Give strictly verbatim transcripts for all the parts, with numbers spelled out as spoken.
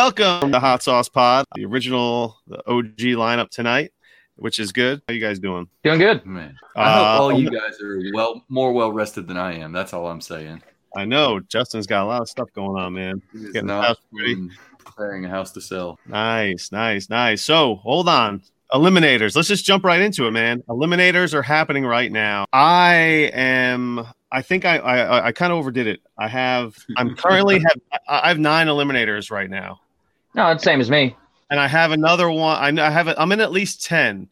Welcome to Hot Sauce Pod, the original, the O G lineup tonight, which is good. How you guys doing? Doing good, man. I uh, hope all you guys are well, more well rested than I am. That's all I'm saying. I know Justin's got a lot of stuff going on, man. He's getting the house ready, preparing a house to sell. Nice, nice, nice. So hold on. Eliminators. Let's just jump right into it, man. Eliminators are happening right now. I am. I think I I, I kind of overdid it. I have. I'm currently have. I have nine eliminators right now. No, it's same as me. And I have another one. I, I have. A, I'm in at least ten.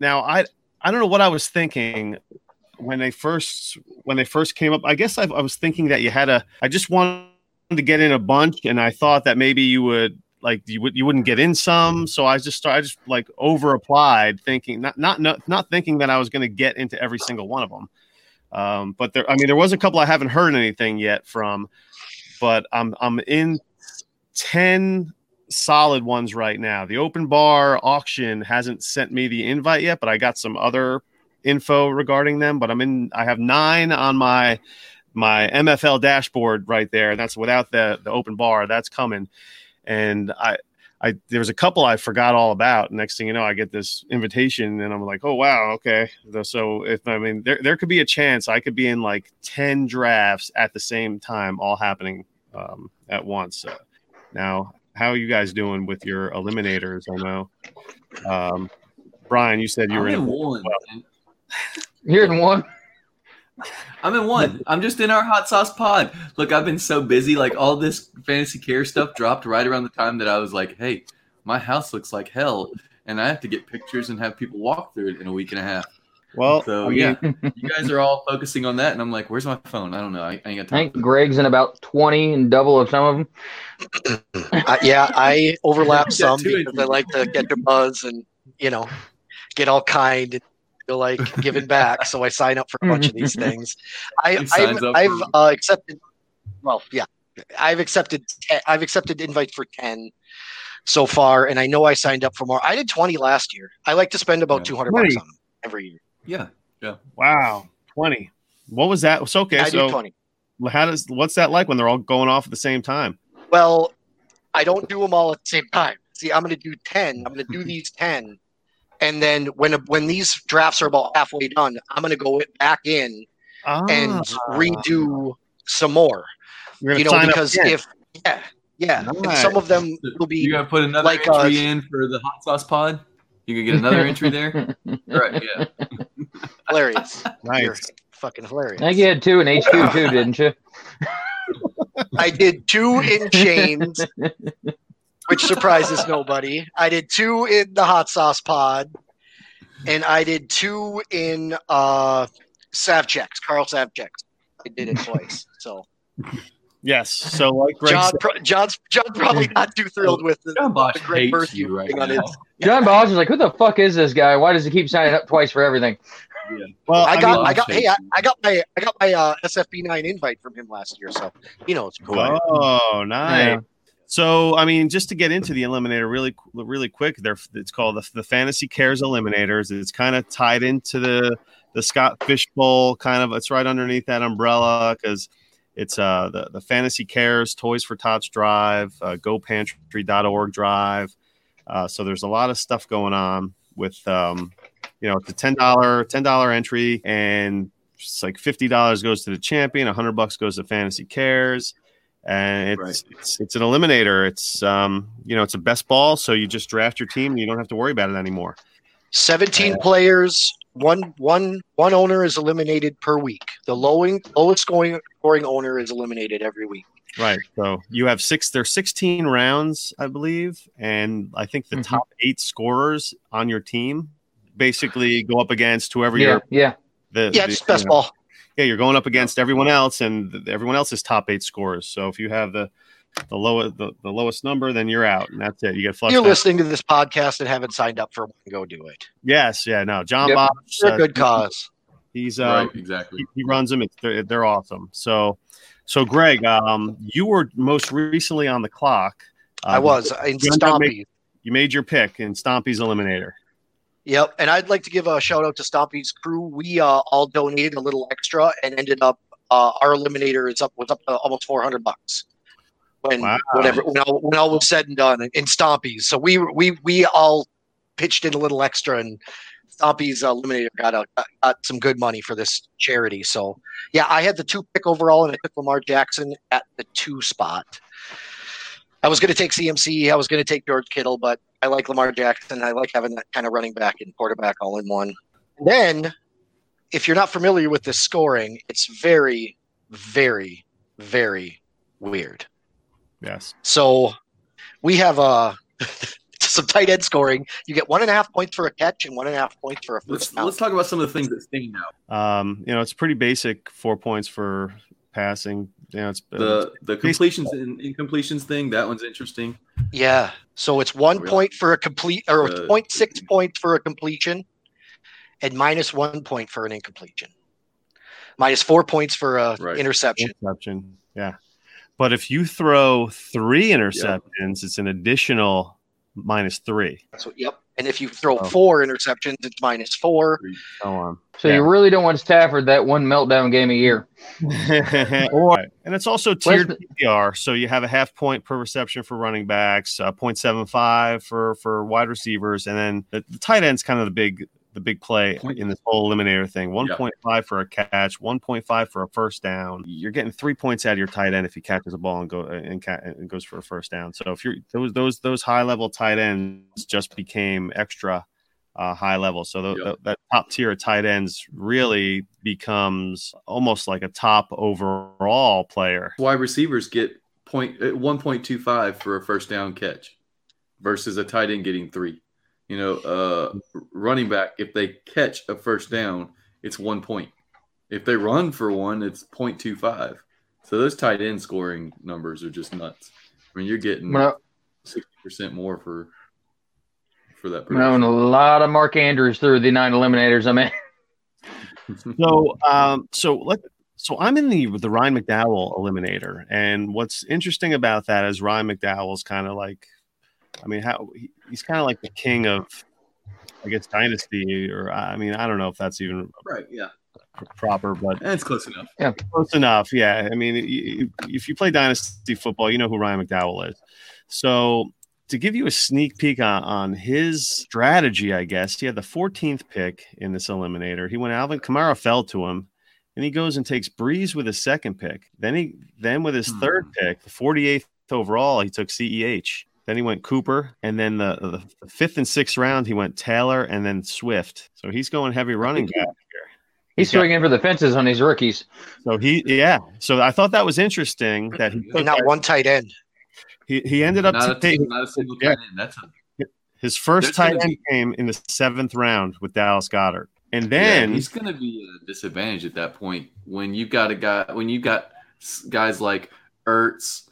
Now I I don't know what I was thinking when they first when they first came up. I guess I, I was thinking that you had a. I just wanted to get in a bunch, and I thought that maybe you would. Like you would, you wouldn't get in some, so I just started, I just like over applied, thinking not not not not thinking that I was going to get into every single one of them. Um, but there, I mean, there was a couple I haven't heard anything yet from, but I'm I'm in ten solid ones right now. The open bar auction hasn't sent me the invite yet, but I got some other info regarding them. But I'm in, I have nine on my my M F L dashboard right there, and that's without the the open bar. That's coming. And I, I, there was a couple I forgot all about. Next thing you know, I get this invitation and I'm like, oh, wow. Okay. So if, I mean, there, there could be a chance I could be in like ten drafts at the same time, all happening um, at once. So now, how are you guys doing with your eliminators? I know, um, Brian, you said you I'm were in, in a- one. Well. You're in one. I'm in one. I'm just in our Hot Sauce Pod. Look, I've been so busy. Like, all this Fantasy Care stuff dropped right around the time that I was like, hey, my house looks like hell, and I have to get pictures and have people walk through it in a week and a half. Well, so, yeah, you guys are all focusing on that, and I'm like, where's my phone? I don't know. I, I ain't got time. I think Greg's in about twenty and double of some of them. uh, yeah, I overlap some because I like to get to buzz and, you know, get all kind. Feel like giving back, so I sign up for a bunch of these things. I, I've, I've uh, accepted. Well, yeah, I've accepted. Ten, I've accepted invites for ten so far, and I know I signed up for more. I did twenty last year. I like to spend about yeah. two hundred bucks on them every year. Yeah, yeah. Wow, twenty. What was that? It's okay. I so did twenty. How does what's that like when they're all going off at the same time? Well, I don't do them all at the same time. See, I'm going to do ten. I'm going to do these ten. And then when when these drafts are about halfway done, I'm going to go back in ah. and redo some more. You know, because if yeah, yeah, right. And some of them will be. You got to put another like entry a, in for the Hot Sauce Pod. You can get another entry there. Right? Yeah. Hilarious. Nice. You're fucking hilarious. I think you had two in H Q too, didn't you? I did two in James. Which surprises nobody. I did two in the Hot Sauce Pod, and I did two in uh, Savchak's, Carl Savchak's. I did it twice. So, yes. So, like Greg John, said, pro- John's John's probably not too thrilled with the, John Bosch the great birth you right on now. His. John Bosch is like, who the fuck is this guy? Why does he keep signing up twice for everything? Yeah. Well, I got, I got, I got hey, I, I got my, I got my uh, S F B nine invite from him last year, so you know it's cool. Oh, nice. Yeah. So, I mean, just to get into the Eliminator really, really quick, there it's called the, the Fantasy Cares Eliminators. It's kind of tied into the the Scott Fishbowl, kind of. It's right underneath that umbrella because it's uh, the, the Fantasy Cares, Toys for Tots Drive, uh, Go Pantry dot org Drive. Uh, so there's a lot of stuff going on with, um, you know, the ten dollars entry, and it's like fifty dollars goes to the champion, one hundred bucks goes to Fantasy Cares. And it's, right. it's it's an eliminator. It's um you know it's a best ball, so you just draft your team and you don't have to worry about it anymore. Seventeen uh, players, one one one owner is eliminated per week. The lowest lowest scoring scoring owner is eliminated every week. Right. So you have six. There's sixteen rounds, I believe, and I think the mm-hmm. top eight scorers on your team basically go up against whoever yeah, you're. Yeah. The, yeah. It's the, best you know, ball. Yeah, you're going up against everyone else, and everyone else's top eight scores. So if you have the the lowest the, the lowest number, then you're out, and that's it. You get flushed. You're out. Listening to this podcast and haven't signed up for one. Go do it. Yes, yeah, no, John yep. Bosch. Uh, good cause. He's uh, right, exactly. He, he runs them. It's, they're, they're awesome. So, so Greg, um, you were most recently on the clock. Um, I was in Stompy. Made, you made your pick in Stompy's Eliminator. Yep, and I'd like to give a shout-out to Stompy's crew. We uh, all donated a little extra and ended up uh, – our eliminator is up was up to almost four hundred bucks. when wow. whatever when all, when all was said and done in Stompies. So we we we all pitched in a little extra, and Stompy's uh, Eliminator got, a, got some good money for this charity. So, yeah, I had the two pick overall, and I took Lamar Jackson at the two spot. I was going to take C M C. I was going to take George Kittle, but I like Lamar Jackson. I like having that kind of running back and quarterback all in one. And then, if you're not familiar with this scoring, it's very, very, very weird. Yes. So, we have a... some tight end scoring. You get one and a half points for a catch and one and a half points for a first let's, down. Let's talk about some of the things that sting now. Um, you know, it's pretty basic. Four points for passing. You know, it's the it's the completions and incompletions thing. That one's interesting. Yeah. So it's one oh, really? point for a complete, or uh, zero point six points for a completion, and minus one point for an incompletion. Minus four points for a right. interception. Interception. Yeah. But if you throw three interceptions, yeah. it's an additional minus three. That's what, yep. And if you throw oh. four interceptions, it's minus four. So, on. so yeah. you really don't want Stafford that one meltdown game a year. or, and it's also tiered the- P P R. So you have a half point per reception for running backs, uh, zero point seven five for, for wide receivers. And then the, the tight end's kind of the big, the big play in this whole Eliminator thing. one point five yeah. for a catch, one point five for a first down. You're getting three points out of your tight end if he catches a ball and go and, ca- and goes for a first down. So if you're those those those high level tight ends just became extra uh, high level. So th- yeah. th- that top tier of tight ends really becomes almost like a top overall player. Wide receivers get point one point two five for a first down catch versus a tight end getting three. You know, uh, running back, if they catch a first down, it's one point. If they run for one, it's zero point two five. So those tight end scoring numbers are just nuts. I mean, you're getting sixty percent more for for that. I own a lot of Mark Andrews through the nine eliminators. I mean, so um, so let so I'm in the the Ryan McDowell eliminator, and what's interesting about that is Ryan McDowell's kind of like. I mean, how he, he's kind of like the king of, I guess, dynasty, or I mean, I don't know if that's even right. Yeah, proper, but and it's close enough. Yeah, close enough. Yeah, I mean, you, if you play dynasty football, you know who Ryan McDowell is. So to give you a sneak peek on, on his strategy, I guess he had the fourteenth pick in this eliminator. He went Alvin Kamara fell to him. And he goes and takes Breeze with his second pick. Then he then with his hmm. third pick, the forty-eighth overall, he took C E H. Then he went Cooper, and then the, the, the fifth and sixth round, he went Taylor and then Swift. So he's going heavy running back here. He's, he's swinging got, for the fences on these rookies. So he, yeah. So I thought that was interesting that he took not that. one tight end. He he ended up not to a, take not a single yeah, tight end. That's a, his first tight end be, came in the seventh round with Dallas Goedert, and then yeah, he's going to be at a disadvantage at that point when you've got a guy when you've got guys like Ertz.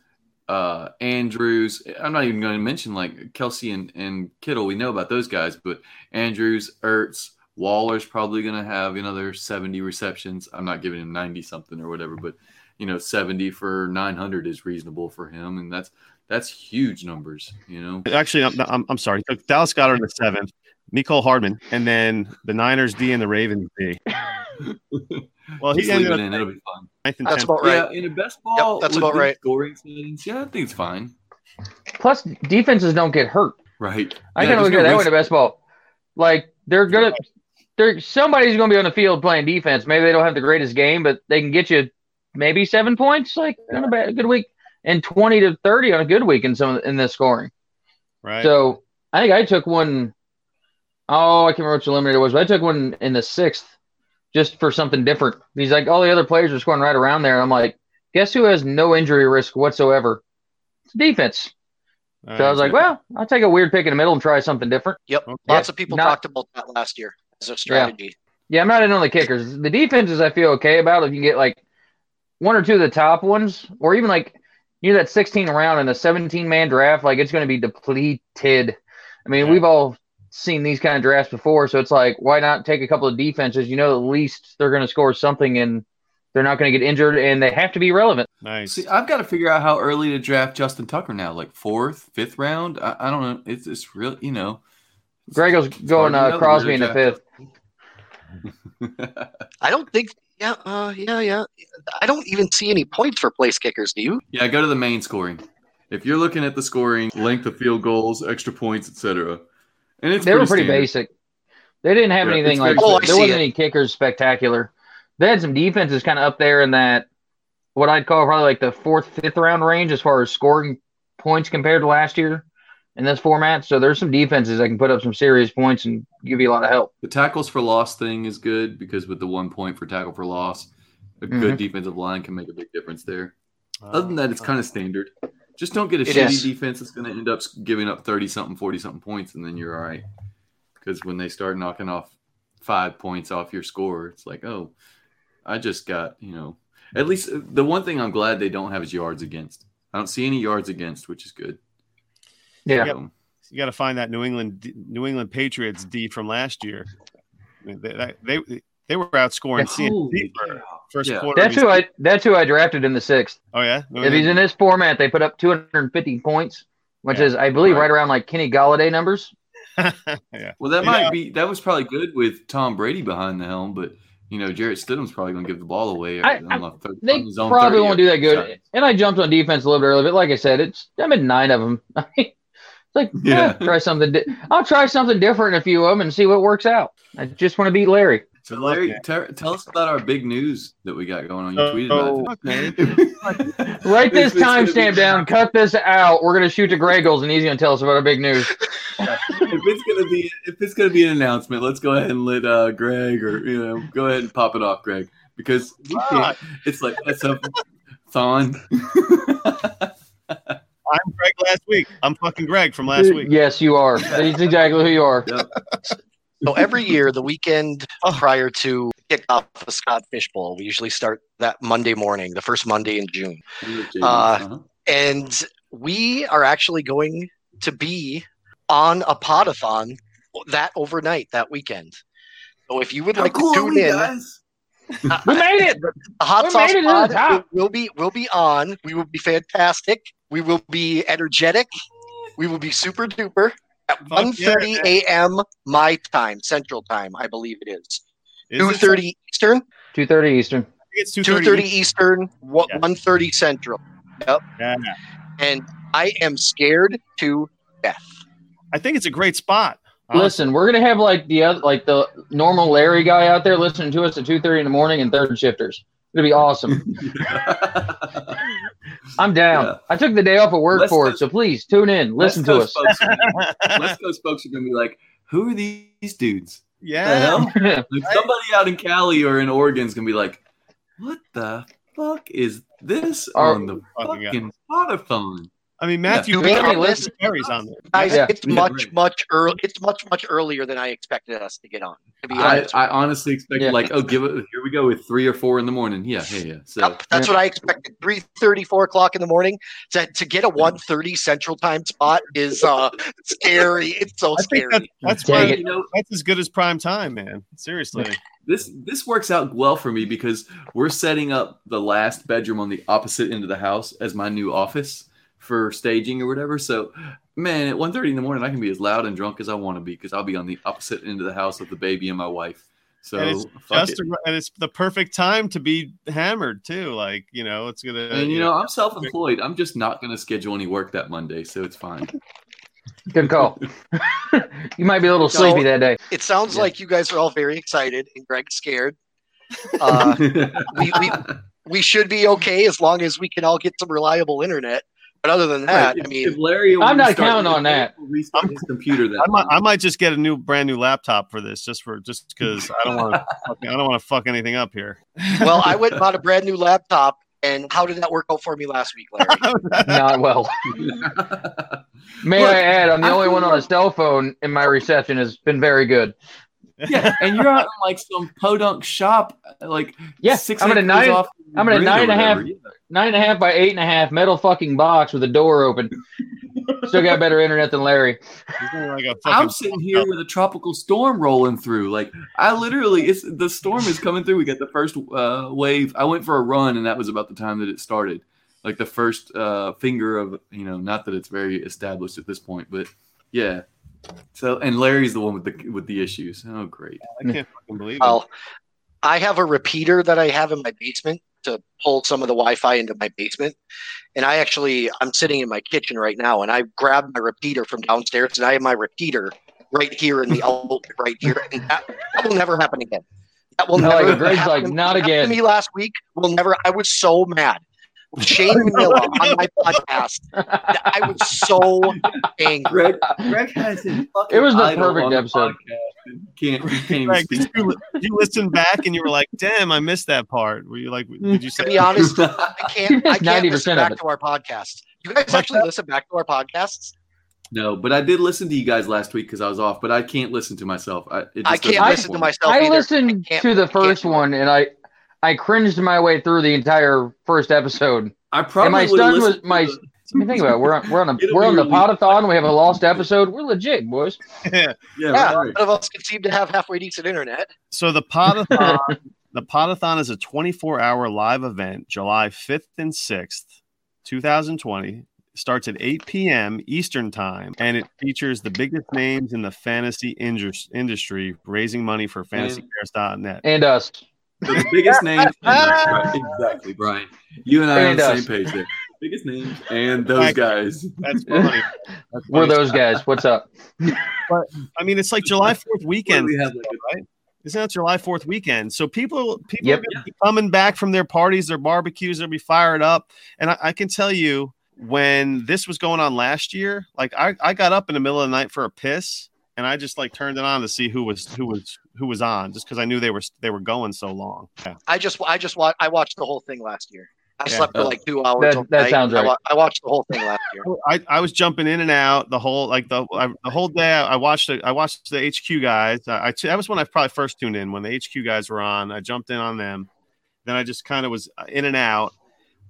Uh, Andrews, I'm not even going to mention like Kelce and, and Kittle. We know about those guys, but Andrews, Ertz, Waller's probably going to have another seventy receptions. I'm not giving him ninety something or whatever, but you know, seventy for nine hundred is reasonable for him, and that's that's huge numbers. You know, actually, I'm I'm, I'm sorry, Dallas Goedert in the seventh, Nicole Hardman, and then the Niners D and the Ravens D. Well, he's ended up in. It'll be fun. That's about right. Yeah, in a best ball, yep, that's about right. Scoring things, yeah, I think it's fine. Plus, defenses don't get hurt. Right. I yeah, can look at no that way in a best ball. Like they're gonna, they're somebody's gonna be on the field playing defense. Maybe they don't have the greatest game, but they can get you maybe seven points, like on a, bad, a good week, and twenty to thirty on a good week in some in this scoring. Right. So I think I took one. Oh, I can't remember which eliminator was, but I took one in the sixth. Just for something different. He's like, all the other players are scoring right around there. I'm like, guess who has no injury risk whatsoever? It's defense. Uh, so I was like, well, I'll take a weird pick in the middle and try something different. Yep. Okay. Lots of people not, talked about that last year as a strategy. Yeah. yeah, I'm not in on the kickers. The defenses I feel okay about. If you can get like one or two of the top ones, or even like, you know, that sixteen round in a seventeen-man draft, like it's going to be depleted. I mean, yeah. we've all – seen these kind of drafts before, so it's like, why not take a couple of defenses? You know, at least they're going to score something, and they're not going to get injured, and they have to be relevant. Nice. See, I've got to figure out how early to draft Justin Tucker now, like fourth, fifth round. I, I don't know. It's it's really, you know. Grego's going uh, Crosby in the fifth. I don't think. Yeah, uh, yeah, yeah. I don't even see any points for place kickers. Do you? Yeah, go to the main scoring. if you're looking at the scoring, length of field goals, extra points, et cetera, and it's they pretty were pretty standard. basic. They didn't have yeah, anything like oh, there wasn't it. any kickers spectacular. They had some defenses kind of up there in that what I'd call probably like the fourth, fifth round range as far as scoring points compared to last year in this format. So there's some defenses that can put up some serious points and give you a lot of help. The tackles for loss thing is good because with the one point for tackle for loss, a mm-hmm. good defensive line can make a big difference there. Uh, Other than that, it's kind of standard. Just don't get a shitty is. defense that's going to end up giving up thirty-something, forty-something points, and then you're all right. Because when they start knocking off five points off your score, it's like, oh, I just got, you know. At least the one thing I'm glad they don't have is yards against. I don't see any yards against, which is good. Yeah. So, you got to find that New England New England Patriots D from last year. I mean, they, they they were outscoring C M C for first yeah. quarter. That's who I that's who I drafted in the sixth. Oh yeah. Mm-hmm. If he's in this format, they put up two hundred fifty points, which yeah. is I believe right. right around like Kenny Galladay numbers. yeah. Well, that you might know, be that was probably good with Tom Brady behind the helm, but you know Jarrett Stidham's probably going to give the ball away. I, I, on the, they on his own probably won't do that good. Shot. And I jumped on defense a little bit earlier, but like I said, it's I'm in nine of them. Like, yeah, eh, try something. Di- I'll try something different in a few of them and see what works out. I just want to beat Larry. So, Larry, ter- tell us about our big news that we got going on. You tweeted about it. Okay. Write this timestamp be- down. Cut this out. We're gonna shoot to Greggles, and he's gonna tell us about our big news. if it's gonna be, if it's gonna be an announcement, let's go ahead and let uh, Greg or you know, go ahead and pop it off, Greg, because we can't. It's like that's up, Thon. I'm Greg last week. I'm fucking Greg from last week. Yes, you are. That's exactly who you are. Yep. So every year, the weekend prior to kickoff of the Scott Fishbowl, we usually start that Monday morning, the first Monday in June. Uh, uh-huh. And we are actually going to be on a Podathon that overnight, that weekend. So if you would How like cool to tune in. Guys? Uh, we made it. The Hot we Sauce Pod will be will be on. We will be fantastic. We will be energetic. We will be super duper at one thirty a.m. my time, Central Time, I believe it is. is two thirty it Eastern. two thirty Eastern. It's two thirty Eastern. one thirty Central. Yep. Yeah. And I am scared to death. I think it's a great spot. Listen, we're gonna have like the other, like the normal Larry guy out there listening to us at two thirty in the morning and third shifters. It'll be awesome. I'm down. Yeah. I took the day off of work West for Coast, it, so please tune in, listen to us. West Coast folks are gonna be like, "Who are these dudes?" Yeah, the hell? Like somebody out in Cali or in Oregon's gonna be like, "What the fuck is this Our, on the fucking Podathon?" I mean, Matthew Stafford carries on there. Guys, yeah. it's yeah, much, right. much early. It's much, much earlier than I expected us to get on. To be honest, I, I honestly expected yeah. like, oh, give it. Here we go with three or four in the morning. Yeah, yeah, yeah. So yep, that's yeah. what I expected. Three thirty, four o'clock in the morning. To to get a one thirty Central Time spot is uh, scary. It's so scary. That, that's prime, it. you know, that's as good as prime time, man. Seriously. This this works out well for me because we're setting up the last bedroom on the opposite end of the house as my new office for staging or whatever. So, man, at one thirty in the morning, I can be as loud and drunk as I want to be because I'll be on the opposite end of the house with the baby and my wife. So, and it's, just it. a, and it's the perfect time to be hammered too. Like, you know, it's gonna. And you know, know, I'm self-employed. I'm just not gonna schedule any work that Monday, so it's fine. Good call. You might be a little so, sleepy that day. It sounds yeah. like you guys are all very excited and Greg's scared. Uh, we, we we should be okay as long as we can all get some reliable internet. But other than that, right. I mean, if Larry I'm not counting on that. Restart his computer. That I might, I might just get a new, brand new laptop for this, just for just because I don't want to, I don't want to fuck anything up here. Well, I went and bought a brand new laptop, and how did that work out for me last week, Larry? Not well. May Look, I add, I'm the I only one on a cell phone, and my reception has been very good. Yeah, and you're out in like some podunk shop, like yeah, six I'm at a nine. Off I'm at a nine and a half. Either. Nine and a half by eight and a half metal fucking box with a door open. Still got better internet than Larry. I'm sitting here with a tropical storm rolling through. Like I literally, it's the storm is coming through. We got the first uh, wave. I went for a run, and that was about the time that it started. Like the first uh, finger of, you know, not that it's very established at this point, but yeah. So and Larry's the one with the with the issues. Oh great! I can't fucking believe it. Well, I have a repeater that I have in my basement. to pull some of the Wi-Fi into my basement. And I actually, I'm sitting in my kitchen right now, and I grabbed my repeater from downstairs, and I have my repeater right here in the outlet right here. And that, that will never happen again. That will no, never like, happen. Like, not again. Happened to me last week will never. I was so mad. Shane Miller on my podcast. I was so angry. Greg, Greg has his fucking. It was the perfect episode. You can't, you can't Greg, did, you, did you listen back and you were like, "Damn, I missed that part." Were you like, "Did you?" Say to be honest, I can't. I can't listen back to our podcast. You guys actually listen back to our podcasts? No, but I did listen to you guys last week because I was off. But I can't listen to myself. I, it just I can't listen to myself. I listened I to the first one and I. I cringed my way through the entire first episode. I probably and my son was my. Let me think about it. We're on, we're on a we're on the Podathon. We have a lost episode. We're legit, boys. Yeah, yeah. yeah right. None of us can seem to have halfway decent internet. So the Podathon, the Podathon is a twenty-four hour live event, July fifth and sixth, twenty twenty. Starts at eight p.m. Eastern time, and it features the biggest names in the fantasy indus- industry, raising money for fantasy cares dot net and us. The biggest names, right, exactly, Brian. You and I are on the same page there. Biggest names and those guys. That's funny. That's We're funny. those guys. What's up? But I mean, it's like July fourth weekend, we have like a, right? It's not July fourth weekend, so people people yep. are going to be coming back from their parties, their barbecues. They'll be fired up, and I, I can tell you when this was going on last year, like I, I got up in the middle of the night for a piss, and I just like turned it on to see who was who was. who was on just because I knew they were they were going so long. Yeah. I just I just wa- I watched the whole thing last year. I yeah. slept for like two hours. That, that sounds right. I, wa- I watched the whole thing last year. I, I was jumping in and out the whole like the I, the whole day. I watched the, I watched the H Q guys. I, I that was when I probably first tuned in when the H Q guys were on. I jumped in on them. Then I just kind of was in and out.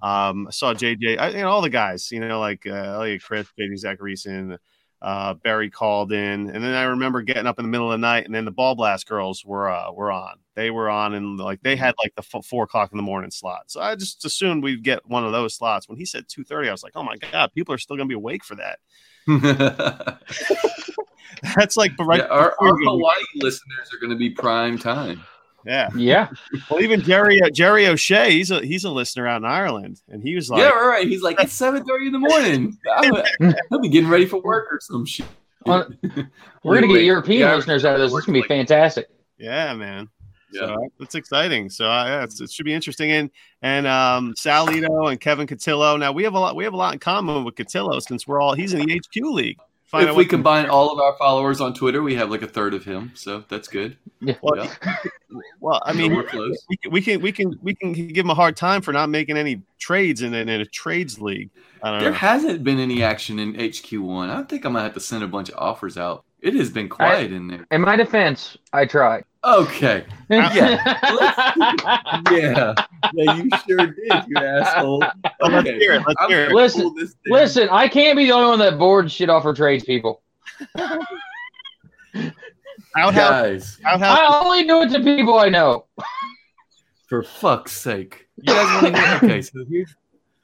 Um, I saw J J. I, you know all the guys. You know like uh, Elliot, Chris, J D, Zach Reeson. Uh, Barry called in, and then I remember getting up in the middle of the night, and then the Ball Blast girls were uh, were on. They were on, and like they had like the f- four o'clock in the morning slot. So I just assumed we'd get one of those slots. When he said two thirty, I was like, oh my god, people are still gonna be awake for that. That's like, but right, yeah, our, our Hawaii listeners are gonna be prime time. Yeah, yeah. Well, even Jerry Jerry O'Shea, he's a he's a listener out in Ireland, and he was like, "Yeah, all right." He's like, "It's seven thirty in the morning. I'll, I'll be getting ready for work or some shit." Well, we're gonna get European yeah, listeners out of this. This is gonna be fantastic. Yeah, man. Yeah, so, that's exciting. So uh, yeah, it's, it should be interesting. And and um, Sal Lito and Kevin Kotilla. Now we have a lot. We have a lot in common with Cotillo since we're all. He's in the H Q league. Find if we combine all of our followers on Twitter, we have like a third of him, so that's good. Yeah. Well, yeah. well I mean, we're close. We, we can we can we can give him a hard time for not making any trades in, in a trades league. I don't there know. hasn't been any action in H Q one. I think I'm gonna have to send a bunch of offers out. It has been quiet I, in there. In my defense, I tried. Okay. Yeah. yeah. Yeah, you sure did, you asshole. Okay. Let's hear it. Let's I'm hear it. Listen, listen, I can't be the only one that boards shit off for trades, people. Outhouse. I only do it to people I know. For fuck's sake. You guys want to hear? Okay, so here's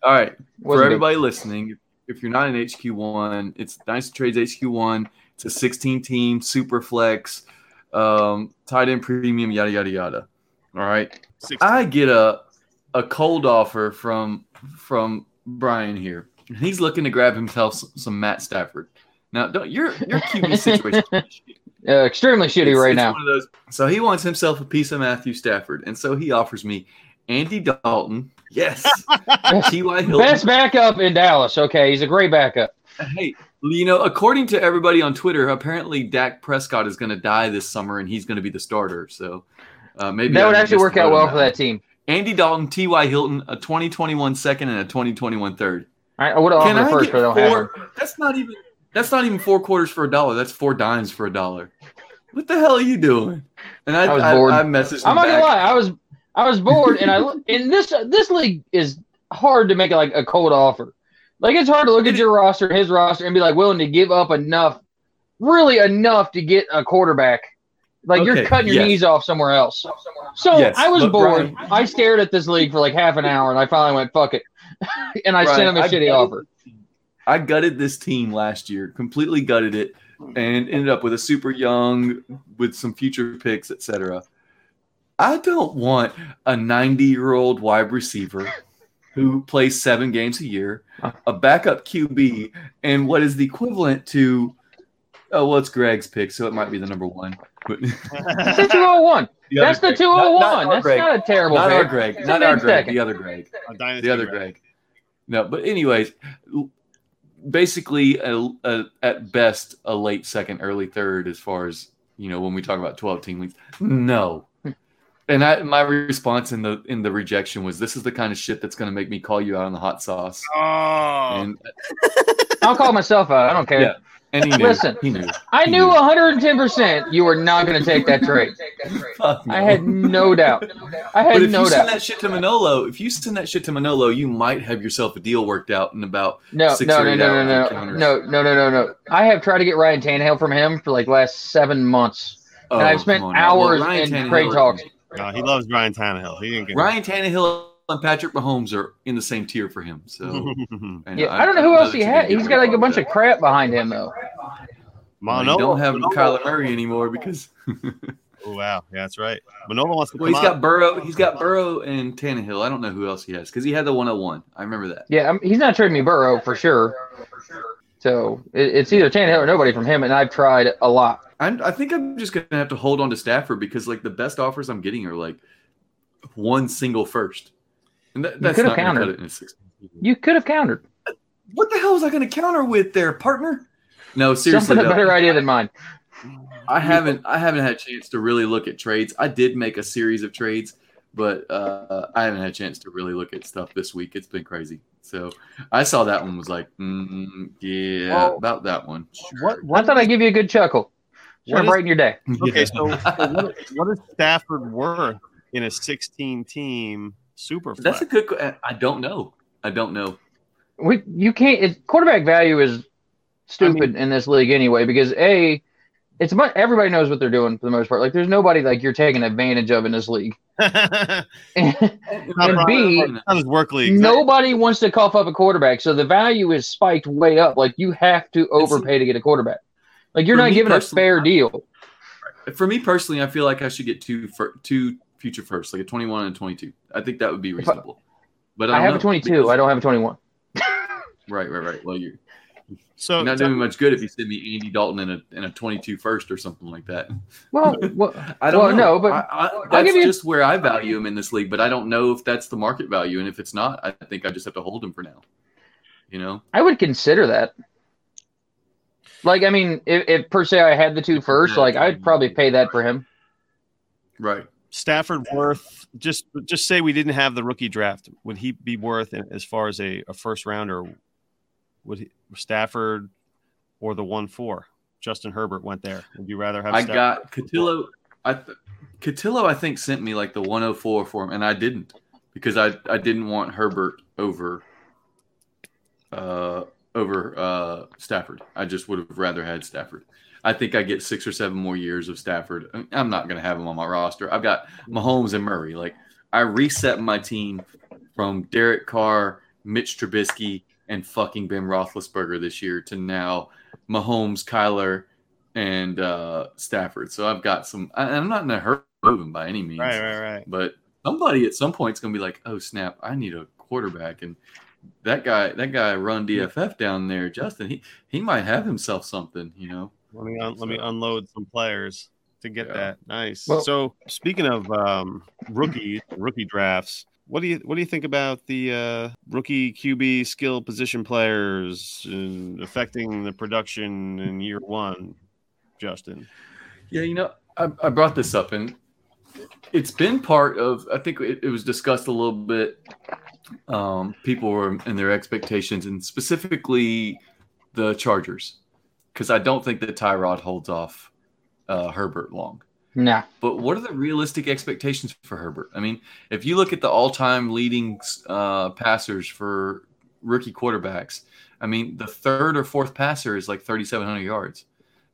all right. Wasn't for everybody it? listening, if you're not in H Q one, it's Nice Trades H Q one. It's a sixteen-team, super flex, um, tight end premium, yada, yada, yada. All right? sixteen. I get a a cold offer from from Brian here. He's looking to grab himself some, some Matt Stafford. Now, don't, your, your Q B situation is uh, extremely shitty it's, right it's now. One of those, so he wants himself a piece of Matthew Stafford, and so he offers me Andy Dalton. Yes. T Y Hilton. Best backup in Dallas. Okay, he's a great backup. Hey, you know, according to everybody on Twitter, apparently Dak Prescott is going to die this summer, and he's going to be the starter. So uh, maybe that would actually work out well for that team. Andy Dalton, T Y Hilton, a twenty twenty-one second, and a twenty twenty-one third. I would have offered first, but I don't have it. That's not even that's not even four quarters for a dollar. That's four dimes for a dollar. What the hell are you doing? And I, I was bored. I, I messaged. I'm not gonna lie. I was I was bored, and I and this this league is hard to make like a cold offer. Like, it's hard to look at your roster and his roster and be, like, willing to give up enough, really enough to get a quarterback. Like, okay, you're cutting your yes. knees off somewhere else. So, yes. I was Look, bored. Brian, I stared at this league for, like, half an hour, and I finally went, fuck it. and I Brian, sent him a I shitty gutted, offer. I gutted this team last year, completely gutted it, and ended up with a super young, with some future picks, et cetera. I don't want a ninety-year-old wide receiver who plays seven games a year, a backup Q B, and what is the equivalent to oh, well, it's Greg's pick, so it might be the number one. That's the two oh one. The That's the Greg. two oh one. Not, not That's Greg. Not a terrible Not pick. Our Greg. It's not our Greg. Second. The other Greg. The other Greg. Greg. No, but anyways, basically, a, a, at best, a late second, early third, as far as, you know, when we talk about twelve-team leagues. No. And I, my response in the in the rejection was, this is the kind of shit that's going to make me call you out on the hot sauce. Oh. And, I'll call myself out. I don't care. Yeah. And he knew. Listen, he knew. I he knew one hundred ten percent you were not going to take that trade. Fuck no. I had no doubt. I had no doubt. But if no you doubt. send that shit to Manolo, if you send that shit to Manolo, you might have yourself a deal worked out in about no, six no, or no, eight no, no, no, no, no, no, no, no. I have tried to get Ryan Tannehill from him for like last seven months. Oh, and I've spent hours well, in Tannehill trade talks. No, he loves Ryan Tannehill. He didn't get Ryan Tannehill and Patrick Mahomes are in the same tier for him. So yeah, I, I don't know who else he had. He's got like a bunch that. of crap behind him though. Manolo don't have Manolo. Kyler Murray anymore because. Oh wow, yeah, that's right. Manolo wants to. Well, come he's on. got Burrow. He's got Burrow and Tannehill. I don't know who else he has because he had the one oh one. I remember that. Yeah, I'm, he's not trading me Burrow for sure. So it, it's either Tannehill or nobody from him, and I've tried a lot. I'm, I think I'm just gonna have to hold on to Stafford because like the best offers I'm getting are like one single first. And that, that's you could have countered. You could have countered. What the hell was I going to counter with there, partner? No, seriously. That's a better idea than mine. I haven't. I haven't had a chance to really look at trades. I did make a series of trades, but uh, I haven't had a chance to really look at stuff this week. It's been crazy. So I saw that one was like, mm, yeah, well, about that one. What, what I thought I'd give you a good chuckle. Should brighten your day. Okay, so what, what is Stafford worth in a sixteen team? Super. Flex. That's a good. I don't know. I don't know. We you can't. It, quarterback value is stupid I mean, in this league anyway because a, it's much. Everybody knows what they're doing for the most part. Like there's nobody like you're taking advantage of in this league. and and b, work league, nobody right? wants to cough up a quarterback, so the value is spiked way up. Like you have to overpay to get a quarterback. Like you're not giving a fair deal. For me personally, I feel like I should get two for two. Future first, like a twenty-one and a twenty-two. I think that would be reasonable. But I, I have know, a twenty-two. Because... I don't have a twenty-one. right, right, right. Well, you're, so, you're not doing much good if you send me Andy Dalton in a in a twenty-two first or something like that. Well, well I don't well, know. No, but I, I, that's you... just where I value him in this league. But I don't know if that's the market value, and if it's not, I think I just have to hold him for now. You know, I would consider that. Like, I mean, if, if per se I had the two first, like I'd probably pay that for him. Right. Stafford worth just just say we didn't have the rookie draft. Would he be worth as far as a, a first rounder? Would he, Stafford or the one four? Justin Herbert went there. Would you rather have? I Stafford got Cotillo. I th- Cotillo I think sent me like the one oh four for him, and I didn't because I, I didn't want Herbert over uh over uh Stafford. I just would have rather had Stafford. I think I get six or seven more years of Stafford. I'm not going to have him on my roster. I've got Mahomes and Murray. Like I reset my team from Derek Carr, Mitch Trubisky, and fucking Ben Roethlisberger this year to now Mahomes, Kyler, and uh, Stafford. So I've got some. I, I'm not in a hurry to move him by any means. Right, right, right. But somebody at some point is going to be like, "Oh snap! I need a quarterback." And that guy, that guy, run D F F down there, Justin. He he might have himself something, you know. Let me un- let me unload some players to get yeah. that. Nice. Well, so speaking of um, rookies, rookie drafts, what do you what do you think about the uh, rookie Q B skill position players uh, affecting the production in year one, Justin? Yeah, you know, I, I brought this up, and it's been part of. I think it, it was discussed a little bit. Um, people were and their expectations, and specifically the Chargers. Because I don't think that Tyrod holds off uh, Herbert long. Nah. But what are the realistic expectations for Herbert? I mean, if you look at the all-time leading uh, passers for rookie quarterbacks, I mean, the third or fourth passer is like thirty-seven hundred yards.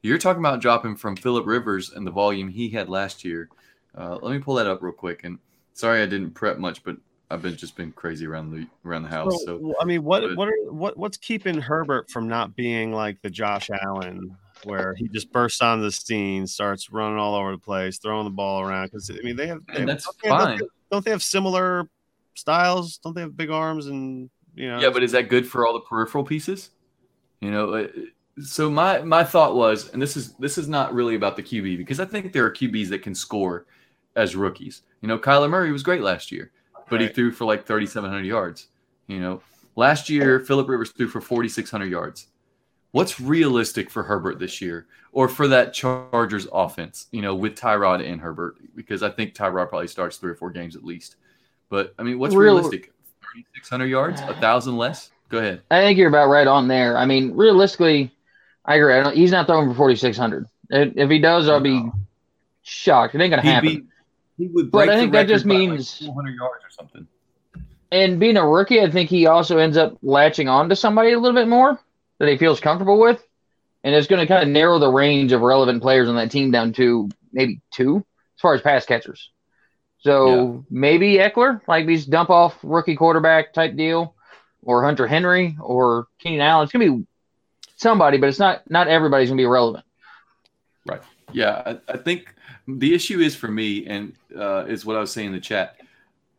You're talking about dropping from Phillip Rivers and the volume he had last year. Uh, let me pull that up real quick. And sorry I didn't prep much, but I've been just been crazy around the around the house. So, so I mean, what but, what are what what's keeping Herbert from not being like the Josh Allen where he just bursts onto the scene, starts running all over the place, throwing the ball around. Because I mean, they have they, that's don't they, fine. Don't they, don't they have similar styles? Don't they have big arms and you know? Yeah, but is that good for all the peripheral pieces? You know, so my my thought was, and this is this is not really about the Q B because I think there are Q Bs that can score as rookies. You know, Kyler Murray was great last year, but right. he threw for like thirty-seven hundred yards. You know, last year Phillip Rivers threw for forty-six hundred yards. What's realistic for Herbert this year or for that Chargers offense, you know, with Tyrod and Herbert? Because I think Tyrod probably starts three or four games at least. But, I mean, what's Real- realistic? thirty-six hundred yards? one thousand less? Go ahead. I think you're about right on there. I mean, realistically, I agree. I don't, he's not throwing for forty-six hundred. If he does, I'll be shocked. It ain't going to happen. Be, he would break but I think that just means like two hundred yards or something. And being a rookie, I think he also ends up latching on to somebody a little bit more that he feels comfortable with, and it's going to kind of narrow the range of relevant players on that team down to maybe two as far as pass catchers. So yeah. maybe Eckler, like these dump-off rookie quarterback type deal, or Hunter Henry, or Keenan Allen. It's going to be somebody, but it's not not everybody's going to be relevant. Right. Yeah, I, I think the issue is for me, and uh, is what I was saying in the chat,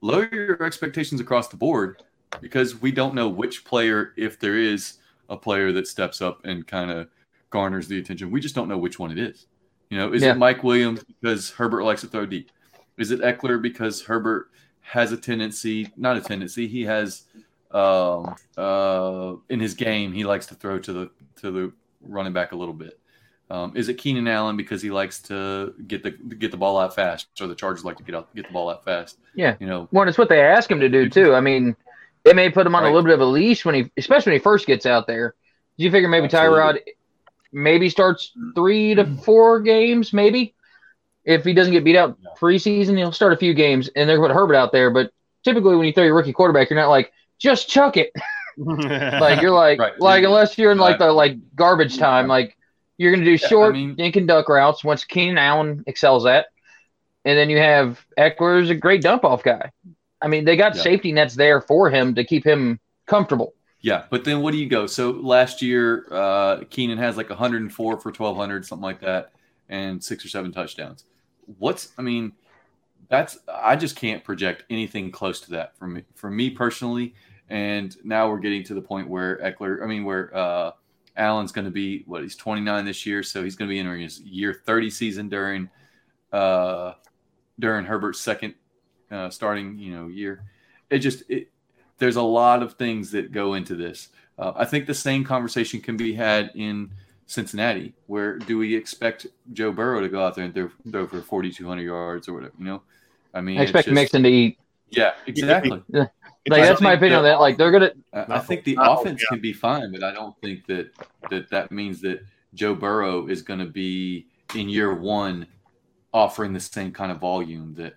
lower your expectations across the board because we don't know which player, if there is a player that steps up and kind of garners the attention. We just don't know which one it is. You know, is yeah. it Mike Williams because Herbert likes to throw deep? Is it Eckler because Herbert has a tendency, not a tendency, he has um, uh, in his game, he likes to throw to the to the running back a little bit. Um, is it Keenan Allen because he likes to get the get the ball out fast, or the Chargers like to get out, get the ball out fast? Yeah, you know, well, it's what they ask him to do too. I mean. They may put him on right. a little bit of a leash when he, especially when he first gets out there. Do you figure maybe Tyrod, maybe starts three to four games, maybe if he doesn't get beat out yeah. preseason, he'll start a few games, and they're going to put Herbert out there. But typically, when you throw your rookie quarterback, you're not like just chuck it. Like you're like right. like yeah. unless you're in like the like garbage time, yeah. like you're going to do yeah, short I mean, dink and duck routes. Once Keenan Allen excels at, and then you have Eckler's a great dump off guy. I mean, they got yeah. safety nets there for him to keep him comfortable. Yeah, but then what do you go? So last year, uh, Keenan has like one hundred four for twelve hundred, something like that, and six or seven touchdowns. What's – I mean, that's – I just can't project anything close to that for me, for me personally. And now we're getting to the point where Eckler – I mean, where uh, Allen's going to be – what, he's twenty-nine this year, so he's going to be entering his year thirty season during uh, during Herbert's second – Uh, starting, you know, year. It just it, there's a lot of things that go into this. Uh, I think the same conversation can be had in Cincinnati, where do we expect Joe Burrow to go out there and throw, throw for forty-two hundred yards or whatever? You know, I mean, I expect just, Mixon to eat. Yeah, exactly. like that's my opinion the, on that. Like they're gonna. I, I think the oh, offense yeah. can be fine, but I don't think that that that means that Joe Burrow is going to be in year one offering the same kind of volume that.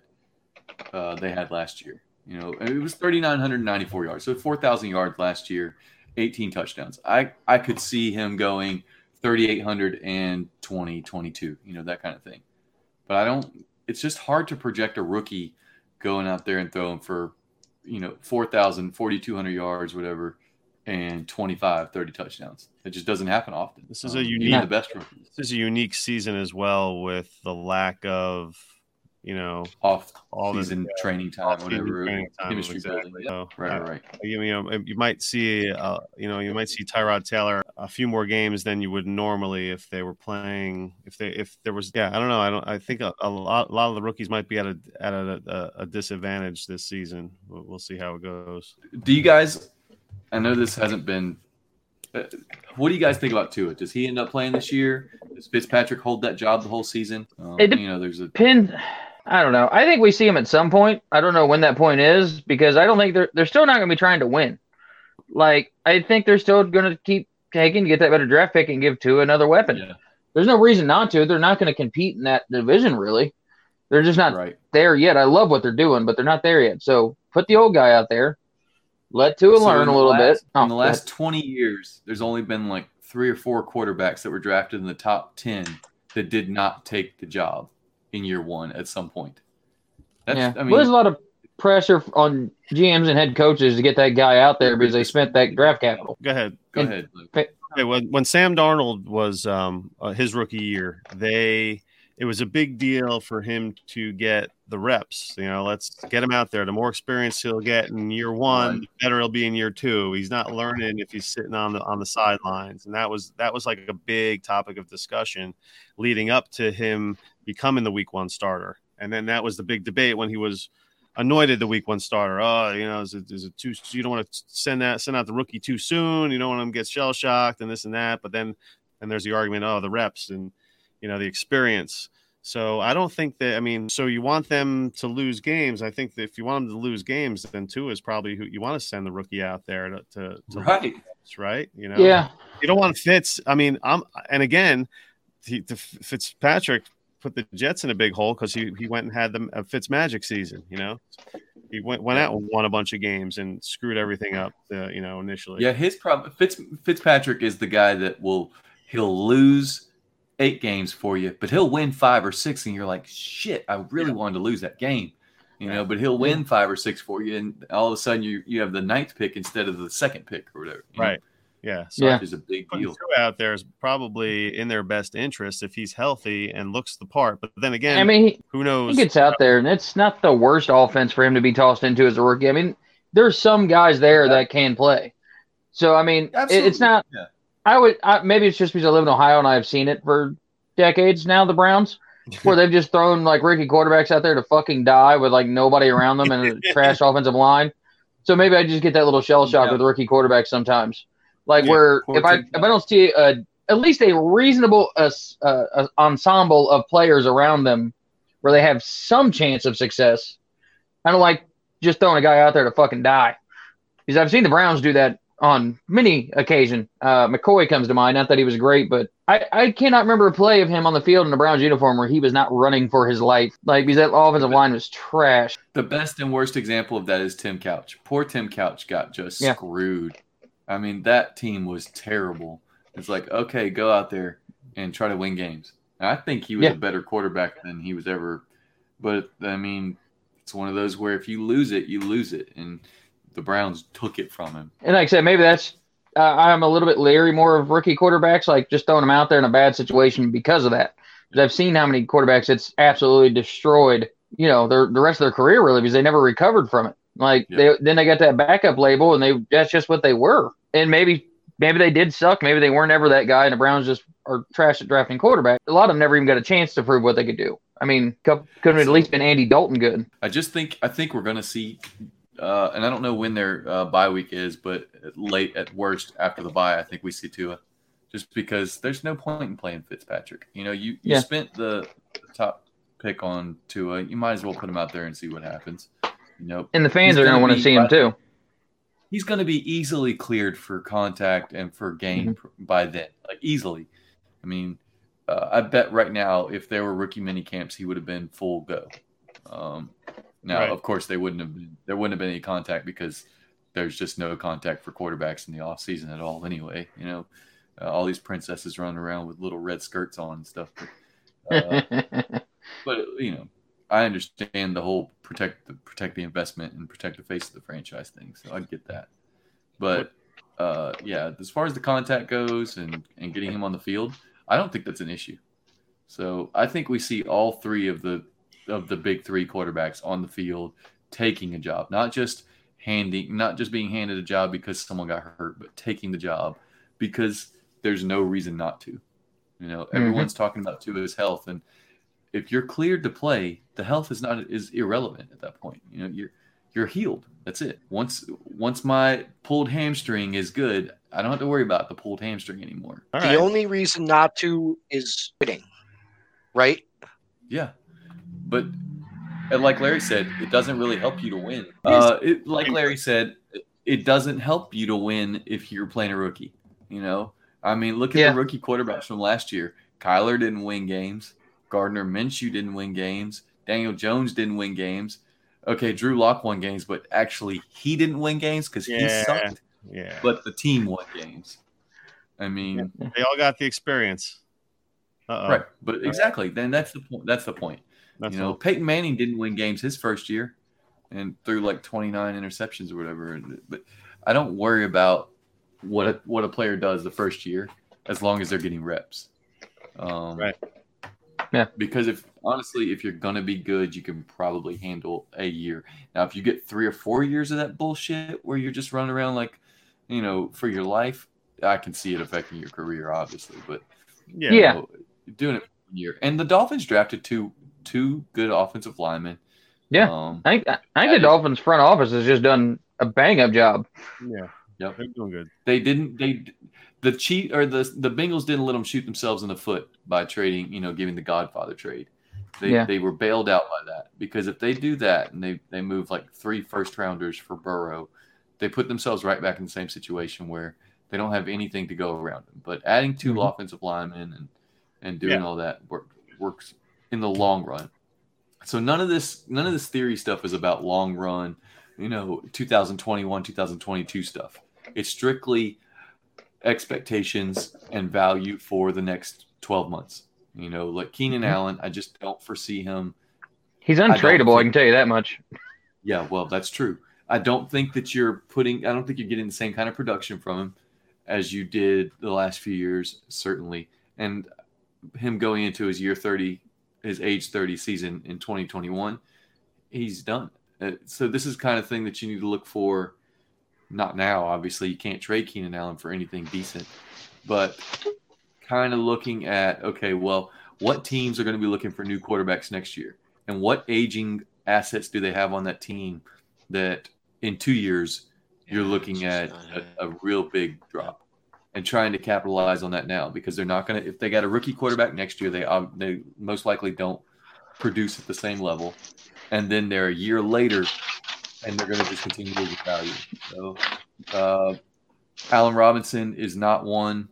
Uh, they had last year, you know, and it was three thousand nine hundred ninety-four yards. So four thousand yards last year, eighteen touchdowns. I, I could see him going three thousand eight hundred twenty, twenty-two, you know, that kind of thing. But I don't, it's just hard to project a rookie going out there and throwing for, you know, four thousand, four thousand two hundred yards, whatever, and twenty-five, thirty touchdowns. It just doesn't happen often. This is um, a unique, the best rookies. This is a unique season as well with the lack of, you know, off all season this, training time, whatever training time, exactly. Yep. So, right, right. You know, you might see, uh, you know, you might see Tyrod Taylor a few more games than you would normally if they were playing. If they, if there was, yeah, I don't know. I don't. I think a, a lot, a lot of the rookies might be at a at a, a, a disadvantage this season. We'll, we'll see how it goes. Do you guys? I know this hasn't been. Uh, what do you guys think about Tua? Does he end up playing this year? Does Fitzpatrick hold that job the whole season? Um, it depends. You know, there's a pin. I don't know. I think we see him at some point. I don't know when that point is because I don't think they're they're still not going to be trying to win. Like I think they're still going to keep taking to get that better draft pick and give Tua another weapon. Yeah. There's no reason not to. They're not going to compete in that division really. They're just not right. there yet. I love what they're doing, but they're not there yet. So put the old guy out there. Let Tua so learn a little last, bit. Oh, in the last twenty years, there's only been like three or four quarterbacks that were drafted in the top ten that did not take the job in year one at some point. That's, yeah. I mean, well, there's a lot of pressure on G Ms and head coaches to get that guy out there because they spent that draft capital. Go ahead. Go and ahead. Luke. okay, when when Sam Darnold was um, uh, his rookie year, they it was a big deal for him to get the reps. You know, let's get him out there. The more experience he'll get in year one, right. the better he'll be in year two. He's not learning if he's sitting on the on the sidelines, and that was that was like a big topic of discussion leading up to him becoming the week one starter. And then that was the big debate when he was anointed the week one starter. Oh, you know, is it, is it too? You don't want to send that send out the rookie too soon. You don't want him to get shell shocked and this and that. But then, and there's the argument, oh, the reps and you know the experience. So I don't think that. I mean, so you want them to lose games. I think that if you want them to lose games, then two is probably who you want to send the rookie out there to. to, to right, games, right. You know, yeah. You don't want Fitz. I mean, I'm and again, he, the Fitzpatrick put the Jets in a big hole because he, he went and had the uh, Fitzmagic season, you know? He went went out and won a bunch of games and screwed everything up, uh, you know, initially. Yeah, his problem – Fitz Fitzpatrick is the guy that will – he'll lose eight games for you, but he'll win five or six, and you're like, shit, I really yeah. wanted to lose that game, you know? But he'll win five or six for you, and all of a sudden you, you have the ninth pick instead of the second pick or whatever. Right. Know? Yeah, so yeah. It's a big deal. Out there is probably in their best interest if he's healthy and looks the part. But then again, I mean, he, who knows? He gets out there, and it's not the worst offense for him to be tossed into as a rookie. I mean, there's some guys there yeah. that can play. So I mean, it, it's not. Yeah. I would I, maybe it's just because I live in Ohio and I've seen it for decades now. The Browns, where they've just thrown like rookie quarterbacks out there to fucking die with like nobody around them and a trash offensive line. So maybe I just get that little shell shock yeah. with rookie quarterbacks sometimes. Like yeah, where if I if I don't see a, at least a reasonable uh, uh, ensemble of players around them where they have some chance of success, I don't like just throwing a guy out there to fucking die. Because I've seen the Browns do that on many occasions. Uh, McCoy comes to mind. Not that he was great, but I, I cannot remember a play of him on the field in a Browns uniform where he was not running for his life. Like because that offensive line was trash. The best and worst example of that is Tim Couch. Poor Tim Couch got just yeah. screwed. I mean, that team was terrible. It's like, okay, go out there and try to win games. And I think he was yeah. a better quarterback than he was ever. But, I mean, it's one of those where if you lose it, you lose it. And the Browns took it from him. And like I said, maybe that's uh, – I'm a little bit leery more of rookie quarterbacks, like just throwing them out there in a bad situation because of that. Because I've seen how many quarterbacks it's absolutely destroyed, you know, their, the rest of their career really because they never recovered from it. Like yep. they then they got that backup label and they that's just what they were. And maybe maybe they did suck. Maybe they weren't ever that guy and the Browns just are trash at drafting quarterback. A lot of them never even got a chance to prove what they could do. I mean, couldn't have at least been Andy Dalton good. I just think I think we're gonna see uh, and I don't know when their uh, bye week is, but late at worst after the bye, I think we see Tua. Just because there's no point in playing Fitzpatrick. You know, you, you yeah. spent the top pick on Tua, you might as well put him out there and see what happens. Nope. And the fans he's are going to want to see him by, too. He's going to be easily cleared for contact and for game mm-hmm. by then, like easily. I mean, uh, I bet right now if there were rookie mini camps, he would have been full go. Um, now, right. of course, they wouldn't have. Been, there wouldn't have been any contact because there's just no contact for quarterbacks in the off season at all. Anyway, you know, uh, all these princesses running around with little red skirts on and stuff. But, uh, but you know. I understand the whole protect the protect the investment and protect the face of the franchise thing, so I get that. But uh, yeah, as far as the contact goes and, and getting him on the field, I don't think that's an issue. So I think we see all three of the of the big three quarterbacks on the field taking a job, not just handing, not just being handed a job because someone got hurt, but taking the job because there's no reason not to. You know, everyone's mm-hmm. talking about Tua's health and. If you're cleared to play, the health is not is irrelevant at that point. You know, you're you're healed. That's it. Once once my pulled hamstring is good, I don't have to worry about the pulled hamstring anymore. All right. The only reason not to is quitting, right? Yeah, but and like Larry said, it doesn't really help you to win. Uh, it, like Larry said, it doesn't help you to win if you're playing a rookie. You know, I mean, look at yeah. the rookie quarterbacks from last year. Kyler didn't win games. Gardner Minshew didn't win games. Daniel Jones didn't win games. Okay, Drew Lock won games, but actually he didn't win games because yeah, he sucked. Yeah. But the team won games. I mean, they all got the experience. Uh-oh. Right, but all exactly. Right. Then that's the point. That's the point. That's you know, Peyton Manning didn't win games his first year, and threw like twenty-nine interceptions or whatever. But I don't worry about what a, what a player does the first year, as long as they're getting reps. Um, right. Yeah. Because if honestly, if you're gonna be good, you can probably handle a year. Now, if you get three or four years of that bullshit where you're just running around like, you know, for your life, I can see it affecting your career, obviously. But yeah, yeah. You know, doing it one year. And the Dolphins drafted two two good offensive linemen. Yeah, um, I think I think the is, Dolphins front office has just done a bang up job. Yeah, yep, they're doing good. They didn't. They the cheat or the the Bengals didn't let them shoot themselves in the foot by trading. You know, giving the Godfather trade. They yeah. they were bailed out by that, because if they do that and they they move like three first rounders for Burrow, they put themselves right back in the same situation where they don't have anything to go around them. But adding two mm-hmm. offensive linemen and and doing yeah. all that work, works in the long run. So none of this, none of this theory stuff is about long run, you know, two thousand twenty-one, two thousand twenty-two stuff. It's strictly expectations and value for the next twelve months. You know, like Keenan mm-hmm. Allen, I just don't foresee him. He's untradeable. I, I can tell you that much. Yeah, well, that's true. I don't think that you're putting, I don't think you're getting the same kind of production from him as you did the last few years, certainly. And him going into his year thirty, his age thirty season in twenty twenty-one, he's done. So this is the kind of thing that you need to look for. Not now, obviously. You can't trade Keenan Allen for anything decent. But kind of looking at, okay, well, what teams are going to be looking for new quarterbacks next year? And what aging assets do they have on that team that in two years you're yeah, looking at a, a real big drop? And trying to capitalize on that now, because they're not going to – if they got a rookie quarterback next year, they um, they most likely don't produce at the same level. And then they're a year later, and they're going to just continue losing value. So uh, Allen Robinson is not one,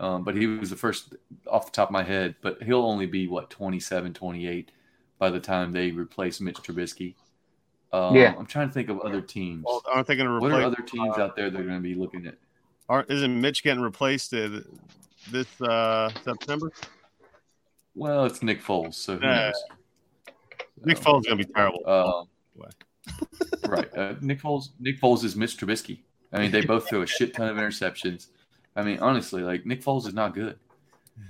um, but he was the first off the top of my head. But he'll only be, what, twenty-seven, twenty-eight by the time they replace Mitch Trubisky. Um, yeah. I'm trying to think of other teams. Well, aren't they going to replace – what are other teams uh, out there they're going to be looking at? Aren't, isn't Mitch getting replaced this uh, September? Well, it's Nick Foles, so who uh, knows? Nick um, Foles is gonna be terrible. Um, right, uh, Nick Foles. Nick Foles is Mitch Trubisky. I mean, they both threw a shit ton of interceptions. I mean, honestly, like Nick Foles is not good.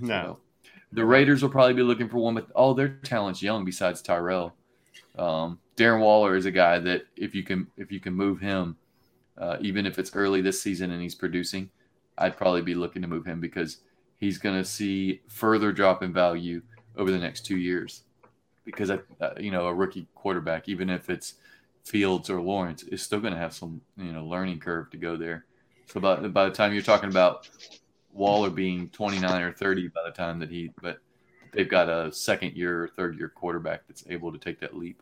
No, so, the Raiders will probably be looking for one, with all their talents young besides Tyrell. Um, Darren Waller is a guy that if you can if you can move him. Uh, even if it's early this season and he's producing, I'd probably be looking to move him because he's going to see further drop in value over the next two years. Because, uh, you know, a rookie quarterback, even if it's Fields or Lawrence, is still going to have some, you know, learning curve to go there. So by, by the time you're talking about Waller being twenty-nine or thirty by the time that he – but they've got a second-year or third-year quarterback that's able to take that leap.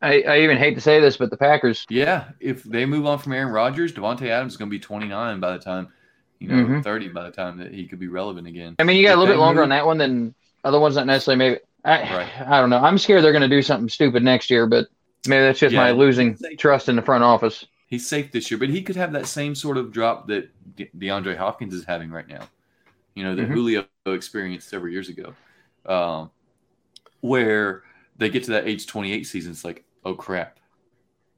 I, I even hate to say this, but the Packers. Yeah, if they move on from Aaron Rodgers, Devontae Adams is going to be twenty-nine by the time, you know, mm-hmm. thirty by the time that he could be relevant again. I mean, you got if a little bit longer move, on that one than other ones, not necessarily maybe. I, right. I don't know. I'm scared they're going to do something stupid next year, but maybe that's just yeah, my losing trust in the front office. He's safe this year, but he could have that same sort of drop that De- DeAndre Hopkins is having right now, you know, that mm-hmm. Julio experienced several years ago, um, where – they get to that age twenty-eight season, it's like, oh, crap.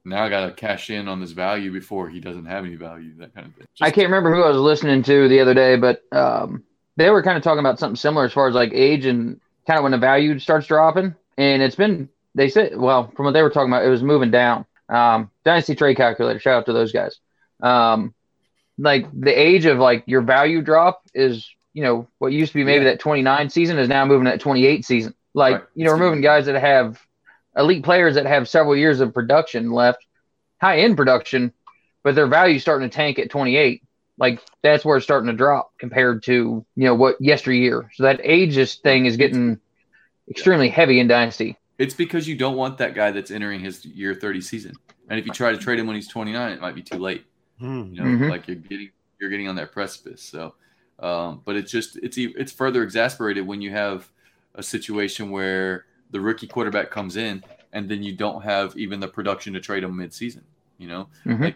Now I got to cash in on this value before he doesn't have any value, that kind of thing. Just- I can't remember who I was listening to the other day, but um, they were kind of talking about something similar as far as like age and kind of when the value starts dropping. And it's been, they said, well, from what they were talking about, it was moving down. Um, Dynasty Trade Calculator, shout out to those guys. Um, like the age of like your value drop is, you know, what used to be maybe yeah. that twenty-nine season is now moving to that twenty-eight season. Like, right. you know, removing guys that have elite players that have several years of production left, high-end production, but their value starting to tank at twenty-eight. Like, that's where it's starting to drop compared to, you know, what yesteryear. So that ages thing is getting extremely heavy in Dynasty. It's because you don't want that guy that's entering his year thirty season. And if you try to trade him when he's twenty-nine, it might be too late. Mm-hmm. You know, mm-hmm. like you're getting you're getting on that precipice. So, um, but it's just it's it's further exasperated when you have a situation where the rookie quarterback comes in and then you don't have even the production to trade him midseason, you know, mm-hmm. like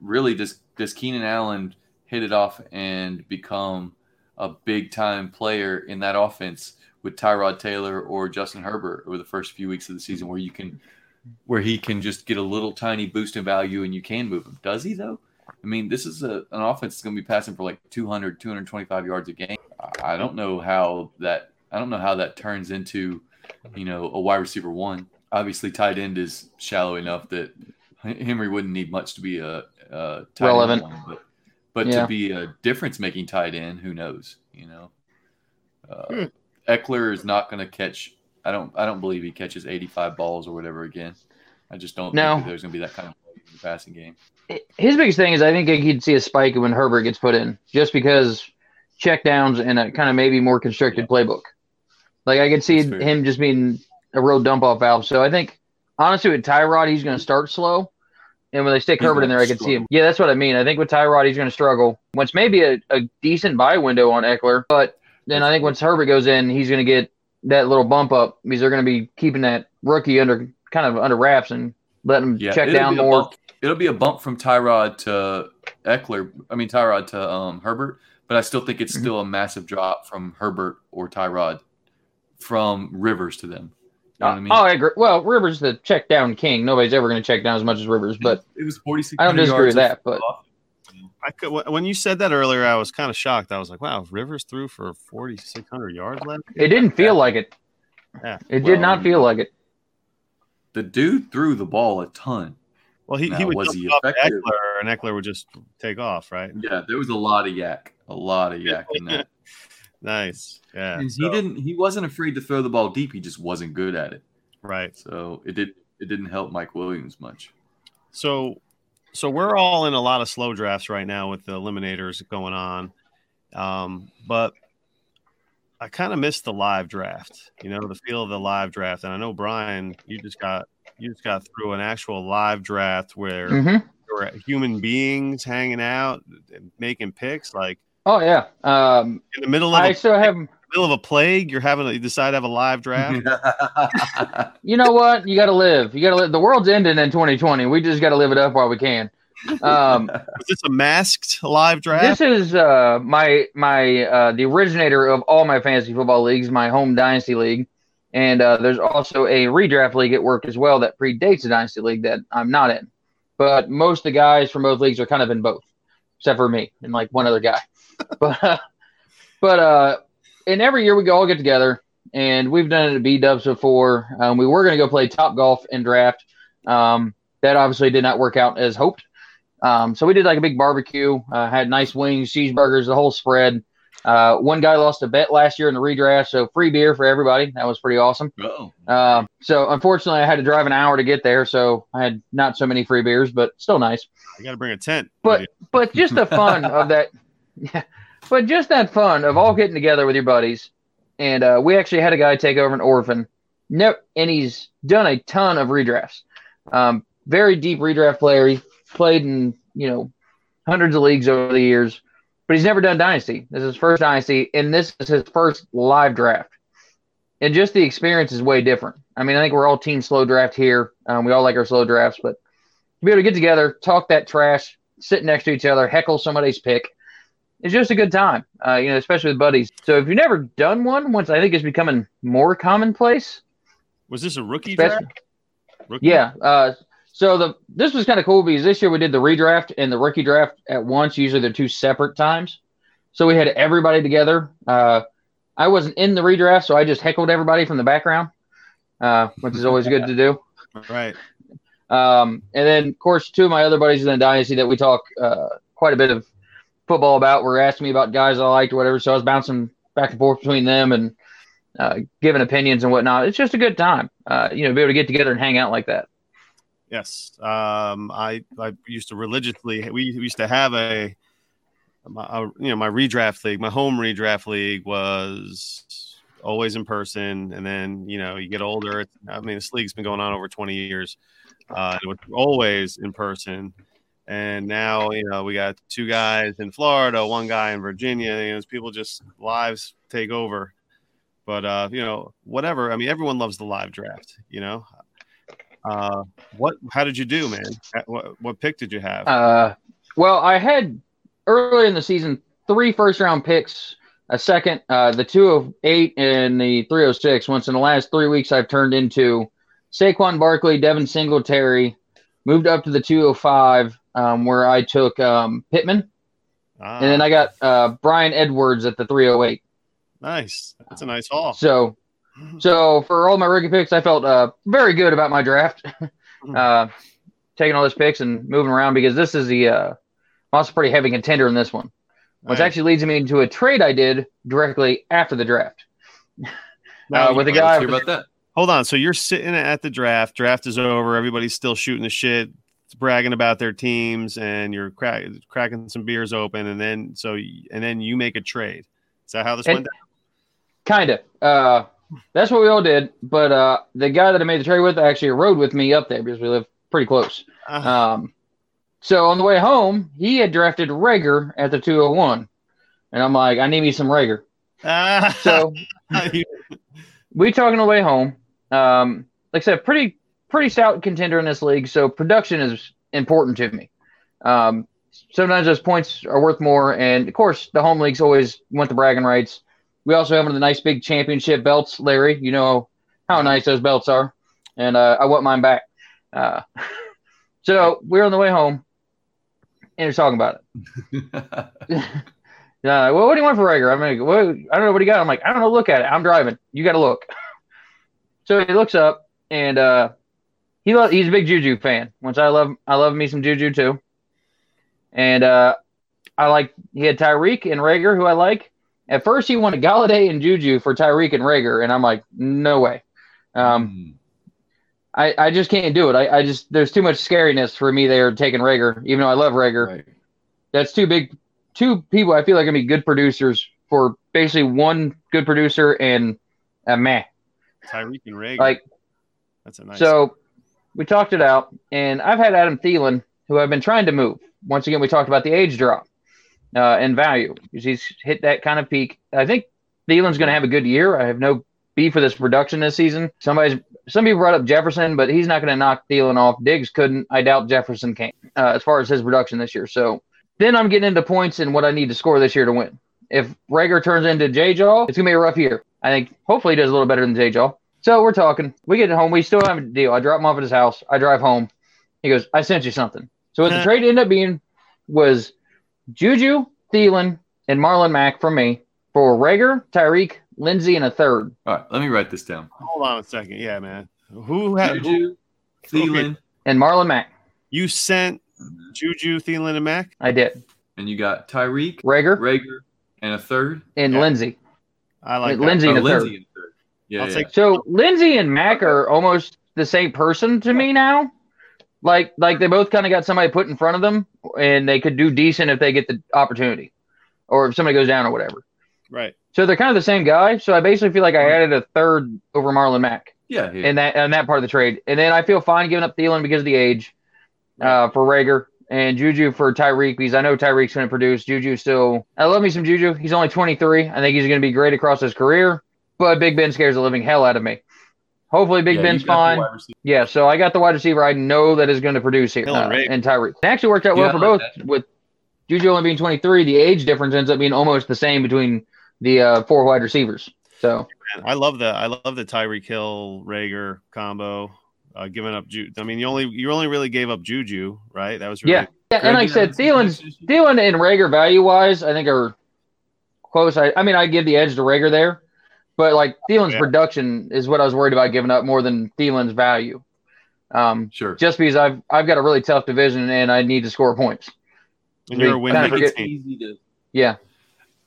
really does, does Keenan Allen hit it off and become a big time player in that offense with Tyrod Taylor or Justin Herbert over the first few weeks of the season where you can, where he can just get a little tiny boost in value and you can move him. Does he though? I mean, this is a, an offense that's going to be passing for like two hundred, two twenty-five yards a game. I don't know how that I don't know how that turns into, you know, a wide receiver one. Obviously, tight end is shallow enough that Henry wouldn't need much to be a, a tight relevant end one, but, but yeah. to be a difference-making tight end, who knows? You know, uh, hmm. Eckler is not going to catch. I don't. I don't believe he catches eighty-five balls or whatever again. I just don't no. think that there's going to be that kind of play in the passing game. His biggest thing is I think he'd see a spike when Herbert gets put in, just because checkdowns and a kind of maybe more constricted yeah. playbook. Like I could see him just being a real dump-off valve. So I think, honestly, with Tyrod, he's going to start slow. And when they stick he's Herbert in there, I can see him. Yeah, that's what I mean. I think with Tyrod, he's going to struggle. Once maybe a, a decent buy window on Eckler. But then I think once Herbert goes in, he's going to get that little bump up because they're going to be keeping that rookie under kind of under wraps and letting him yeah, check down more. Bump. It'll be a bump from Tyrod to Eckler. I mean, Tyrod to um, Herbert. But I still think it's mm-hmm. still a massive drop from Herbert or Tyrod from Rivers to them. You know what I mean? Oh, I agree. Well, Rivers the check down king. Nobody's ever going to check down as much as Rivers, but it was forty-six. I don't disagree with that, but I could. When you said that earlier, I was kind of shocked. I was like, "Wow, Rivers threw for forty-six hundred yards last year." It didn't feel yeah. like it. Yeah. It well, did not feel like it. The dude threw the ball a ton. Well, he now, he would was he effective? Eckler, and Eckler would just take off, right? Yeah, there was a lot of yak, a lot of yak in that. Nice. Yeah. And so. He didn't he wasn't afraid to throw the ball deep, he just wasn't good at it. Right. So it did it didn't help Mike Williams much. So so we're all in a lot of slow drafts right now with the eliminators going on. Um, but I kind of missed the live draft, you know, the feel of the live draft. And I know Brian, you just got you just got through an actual live draft where mm-hmm. there were human beings hanging out, making picks like Oh yeah. Um, in the middle of I a, still have, in the middle of a plague, you're having a, you decide to have a live draft. You know what? You got to live. You got to live. The world's ending in twenty twenty. We just got to live it up while we can. Um, is this a masked live draft? This is uh, my my uh, the originator of all my fantasy football leagues, my home dynasty league, and uh, there's also a redraft league at work as well that predates the dynasty league that I'm not in. But most of the guys from both leagues are kind of in both, except for me and like one other guy. But, uh, but, uh, and every year we go all get together, and we've done it at B Dubs before. Um, we were going to go play Top Golf and draft. Um, that obviously did not work out as hoped. Um, so we did like a big barbecue, uh, had nice wings, cheeseburgers, the whole spread. Uh, one guy lost a bet last year in the redraft, so free beer for everybody. That was pretty awesome. Um, uh, so unfortunately I had to drive an hour to get there, so I had not so many free beers, but still nice. I got to bring a tent. But, but just the fun of that. Yeah, but just that fun of all getting together with your buddies, and uh, we actually had a guy take over an orphan, no, and he's done a ton of redrafts. Um, very deep redraft player. He played in you know hundreds of leagues over the years, but he's never done dynasty. This is his first dynasty, and this is his first live draft. And just the experience is way different. I mean, I think we're all team slow draft here. Um, we all like our slow drafts, but to be able to get together, talk that trash, sit next to each other, heckle somebody's pick. It's just a good time, uh, you know, especially with buddies. So if you've never done one, once I think it's becoming more commonplace. Was this a rookie draft? Rookie? Yeah. Uh, so the this was kind of cool because this year we did the redraft and the rookie draft at once. Usually they're two separate times. So we had everybody together. Uh, I wasn't in the redraft, so I just heckled everybody from the background, uh, which is always good to do. Right. Um, and then, of course, two of my other buddies in the dynasty that we talk uh, quite a bit of football about were asking me about guys I liked or whatever, so I was bouncing back and forth between them and uh, giving opinions and whatnot. It's just a good time, uh, you know, be able to get together and hang out like that. Yes, um, I I used to religiously we used to have a, a, a you know my redraft league, my home redraft league was always in person, and then you know you get older. I mean, this league's been going on over twenty years. Uh, it was always in person. And now, you know, we got two guys in Florida, one guy in Virginia. You know, people just lives take over. But, uh, you know, whatever. I mean, everyone loves the live draft, you know. Uh, what? How did you do, man? What, what pick did you have? Uh, well, I had early in the season three first-round picks, a second, uh, the two oh eight and the three oh six. Once in the last three weeks, I've turned into Saquon Barkley, Devin Singletary, moved up to the two oh five. um, where I took um, Pittman. Ah. And then I got uh, Brian Edwards at the three oh eight. Nice. That's a nice haul. So so for all my rookie picks, I felt uh, very good about my draft, uh, taking all those picks and moving around because this is the uh, – I'm also pretty heavy contender in this one, which right. actually leads me into a trade I did directly after the draft. No, uh, with a guy with, about that. Hold on. So you're sitting at the draft. Draft is over. Everybody's still shooting the shit, bragging about their teams, and you're crack, cracking some beers open, and then so and then you make a trade. Is that how this and, went down? Kind of. Uh, that's what we all did. But uh, the guy that I made the trade with actually rode with me up there because we live pretty close. Uh-huh. Um, so on the way home, he had drafted Rager at the two oh one, and I'm like, I need me some Rager. Uh-huh. So we talking on the way home. Um, like I said, pretty. Pretty stout contender in this league, so production is important to me. Um, sometimes those points are worth more, and, of course, the home leagues always want the bragging rights. We also have one of the nice big championship belts, Larry. You know how nice those belts are, and uh, I want mine back. Uh, so we were on the way home, and we're talking about it. uh, well, what do you want for Rager? I mean, what, I don't know what he got. I'm like, I don't know. Look at it. I'm driving. You got to look. So he looks up, and uh, – He lo- he's a big Juju fan, which I love. I love me some Juju too. And uh, I like he had Tyreek and Rager, who I like. At first, he wanted Galladay and Juju for Tyreek and Rager, and I'm like, no way. Um, mm. I I just can't do it. I, I just there's too much scariness for me there taking Rager, even though I love Rager. Right. That's two big two people I feel like are gonna be good producers for basically one good producer and a meh. Tyreek and Rager. Like that's a nice so. We talked it out, and I've had Adam Thielen, who I've been trying to move. Once again, we talked about the age drop uh, and value. He's hit that kind of peak. I think Thielen's going to have a good year. I have no beef for this production this season. Somebody's Some people brought up Jefferson, but he's not going to knock Thielen off. Diggs couldn't. I doubt Jefferson can uh, as far as his production this year. So then I'm getting into points and what I need to score this year to win. If Rager turns into J-Jaw, it's going to be a rough year. I think hopefully he does a little better than J-Jaw. So we're talking. We get home. We still have a deal. I drop him off at his house. I drive home. He goes, I sent you something. So what the trade ended up being was Juju, Thielen, and Marlon Mack from me for Rager, Tyreek, Lindsey, and a third. All right. Let me write this down. Hold on a second. Yeah, man. Who had Juju, Thielen, and Marlon Mack? You sent Juju, Thielen, and Mack? I did. And you got Tyreek, Rager, Rager, and a third? And yeah. Lindsey. I like that. Lindsey and a third. Lindsey. Yeah, yeah. Take- so Lindsey and Mack are almost the same person to me now. Like, like they both kind of got somebody put in front of them, and they could do decent if they get the opportunity, or if somebody goes down or whatever. Right. So they're kind of the same guy. So I basically feel like I added a third over Marlon Mack. Yeah. yeah. In that in that part of the trade, and then I feel fine giving up Thielen because of the age, uh, for Rager and Juju for Tyreek because I know Tyreek's going to produce. Juju still. I love me some Juju. He's only twenty-three. I think he's going to be great across his career. But Big Ben scares the living hell out of me. Hopefully Big yeah, Ben's fine. Yeah, so I got the wide receiver I know that is going to produce here. Uh, and Tyreek. It actually worked out yeah, well for like both. That. With Juju only being twenty-three, the age difference ends up being almost the same between the uh, four wide receivers. So Man, I love the I love the Tyreek Hill Rager combo. Uh, giving up Ju- I mean, you only you only really gave up Juju, right? That was really yeah. yeah and like I said, Thielen's Thielen and Rager value wise, I think are close. I I mean, I give the edge to Rager there. But, like, Thielen's yeah. production is what I was worried about giving up more than Thielen's value. Um, sure. Just because I've I've got a really tough division and I need to score points. And you're a winner. I think it's easy to, yeah.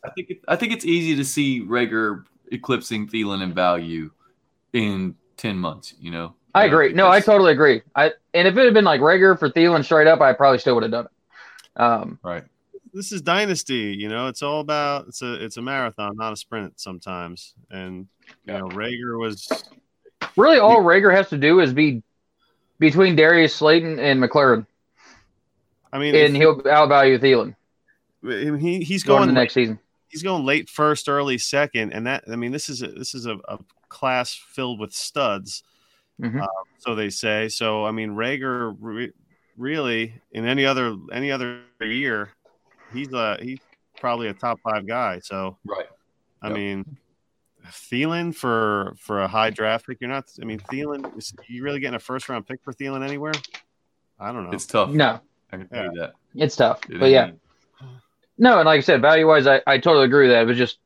I think, it, I think it's easy to see Rager eclipsing Thielen in value in ten months, you know? I agree. Because, no, I totally agree. I And if it had been, like, Rager for Thielen straight up, I probably still would have done it. Um, right. This is dynasty, you know. It's all about it's a it's a marathon, not a sprint sometimes. And you know, Rager was really all Rager has to do is be between Darius Slayton and McLaurin. I mean, and if, he'll outvalue Thielen. He he's going, going the next late, season. He's going late first, early second, and that I mean, this is a, this is a, a class filled with studs, mm-hmm. uh, so they say. So I mean, Rager re- really in any other any other year. He's a he's probably a top five guy. So right, I yep. mean, Thielen for for a high draft pick. You're not. I mean, Thielen. Is, are you really getting a first round pick for Thielen anywhere? I don't know. It's tough. No, I can yeah. do that. It's tough, it but yeah. Mean. No, and like I said, value-wise, I, I totally agree with that. It was just,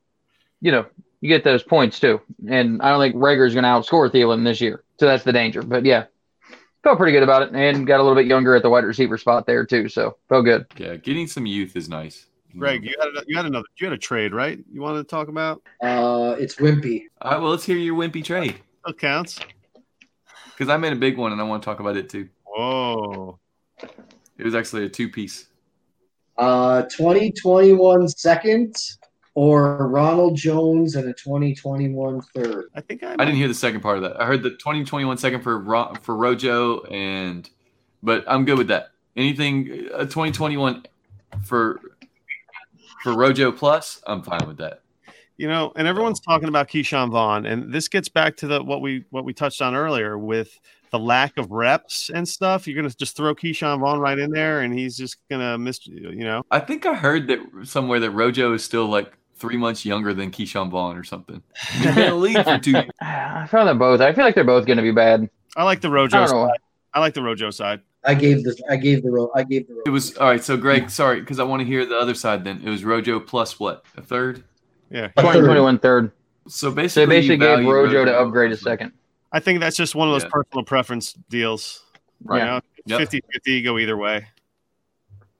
you know, you get those points too. And I don't think Rager's going to outscore Thielen this year. So that's the danger. But yeah, felt pretty good about it and got a little bit younger at the wide receiver spot there too. So felt good. Yeah, getting some youth is nice. Greg, you had a, you had another you had a trade, right? You wanted to talk about? Uh, it's Wimpy. All right, well, let's hear your Wimpy trade. That counts. Because I made a big one and I want to talk about it too. Whoa! It was actually a two-piece. Uh, twenty twenty-one second or Ronald Jones and a twenty twenty-one third. I think I. I didn't hear the second part of that. I heard the twenty twenty-one second for Ro- for Rojo and, but I'm good with that. Anything a twenty twenty-one for. For Rojo Plus, I'm fine with that. You know, and everyone's talking about Keyshawn Vaughn, and this gets back to the what we what we touched on earlier with the lack of reps and stuff. You're going to just throw Keyshawn Vaughn right in there, and he's just going to miss, you know. I think I heard that somewhere that Rojo is still like three months younger than Keyshawn Vaughn or something. He's been in the league for two years. I found them both. I feel like they're both going to be bad. I like the Rojo I side. I like the Rojo side. I gave the I gave the I gave the. It was all right. So Greg, sorry, because I want to hear the other side. Then it was Rojo plus what, a third? Yeah, twenty twenty-one third. So basically, so they basically gave Rojo, Rojo to upgrade a second. I think that's just one of those yeah. personal preference deals. Right. You know, fifty yep. fifty go either way.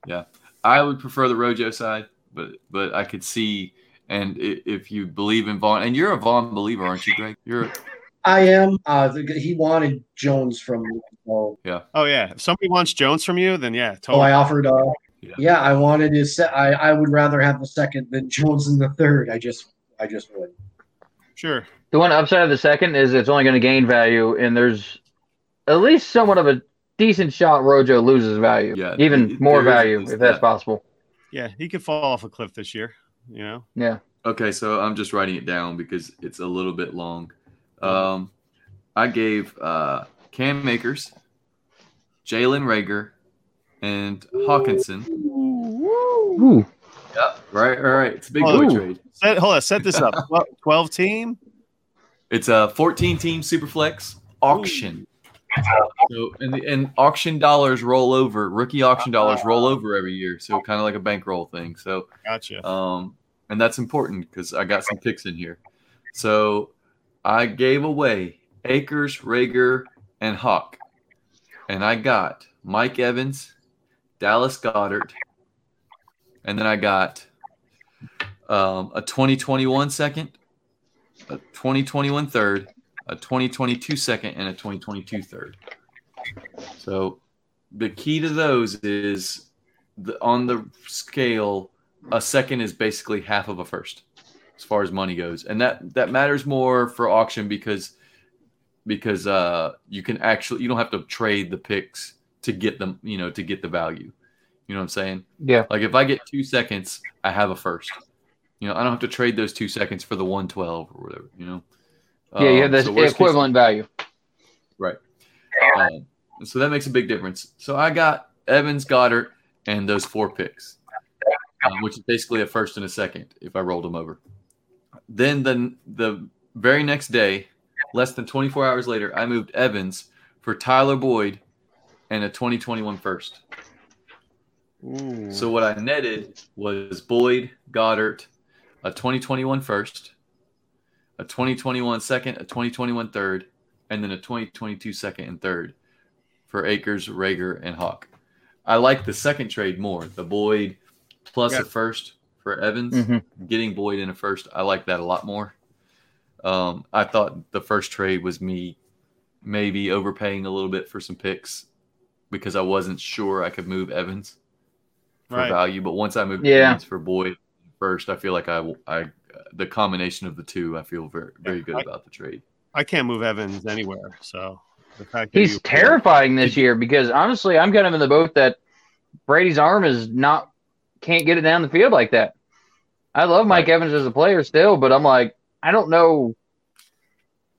Yeah, I would prefer the Rojo side, but but I could see, and if you believe in Vaughn, and you're a Vaughn believer, aren't you, Greg? You're. I am. Uh, the, he wanted Jones from me. So. Yeah. Oh, yeah. If somebody wants Jones from you, then yeah, totally. Oh, I offered. Uh, yeah. yeah, I wanted his. Se- I I would rather have the second than Jones in the third. I just, I just would. Sure. The one upside of the second is it's only going to gain value, and there's at least somewhat of a decent shot Rojo loses value. Yeah. Even it, more value if that. that's possible. Yeah, he could fall off a cliff this year. You know. Yeah. Okay, so I'm just writing it down because it's a little bit long. Um, I gave uh, Cam Akers, Jalen Reagor, and Hawkinson. Ooh. Yep, right, all right. It's a big boy trade. Set, hold on, set this up. twelve team? It's a fourteen-team Superflex auction. So and, the, and auction dollars roll over. Rookie auction dollars roll over every year, so kind of like a bankroll thing. So gotcha. Um, and that's important because I got some picks in here. So – I gave away Akers, Reagor, and Hawk. And I got Mike Evans, Dallas Goedert, and then I got um, a twenty twenty-one second, a twenty twenty-one third, a twenty twenty-two second, and a twenty twenty-two third. So the key to those is the, on the scale, a second is basically half of a first. As far as money goes, and that, that matters more for auction because because uh, you can actually you don't have to trade the picks to get them, you know, to get the value. You know what I'm saying? Yeah. Like if I get two seconds, I have a first. You know, I don't have to trade those two seconds for the one twelve or whatever. You know. Yeah, um, yeah, that's so the equivalent case, value. Right. Um, so that makes a big difference. So I got Evans, Goddard, and those four picks, um, which is basically a first and a second if I rolled them over. Then the, the very next day, less than twenty-four hours later, I moved Evans for Tyler Boyd and a twenty twenty-one first. Ooh. So what I netted was Boyd, Goddard, a twenty twenty-one first, a twenty twenty-one second, a twenty twenty-one third, and then a twenty twenty-two second and third for Akers, Reagor, and Hawk. I like the second trade more, the Boyd plus yeah. a first. For Evans, mm-hmm. getting Boyd in a first, I like that a lot more. Um, I thought the first trade was me maybe overpaying a little bit for some picks because I wasn't sure I could move Evans for right. value. But once I moved yeah. Evans for Boyd first, I feel like I, I the combination of the two, I feel very very good I, about the trade. I can't move Evans anywhere, so the fact that he's you- terrifying this year because honestly, I'm kind of in the boat that Brady's arm is not. Can't get it down the field like that. I love Mike right. Evans as a player still, but I'm like, I don't know.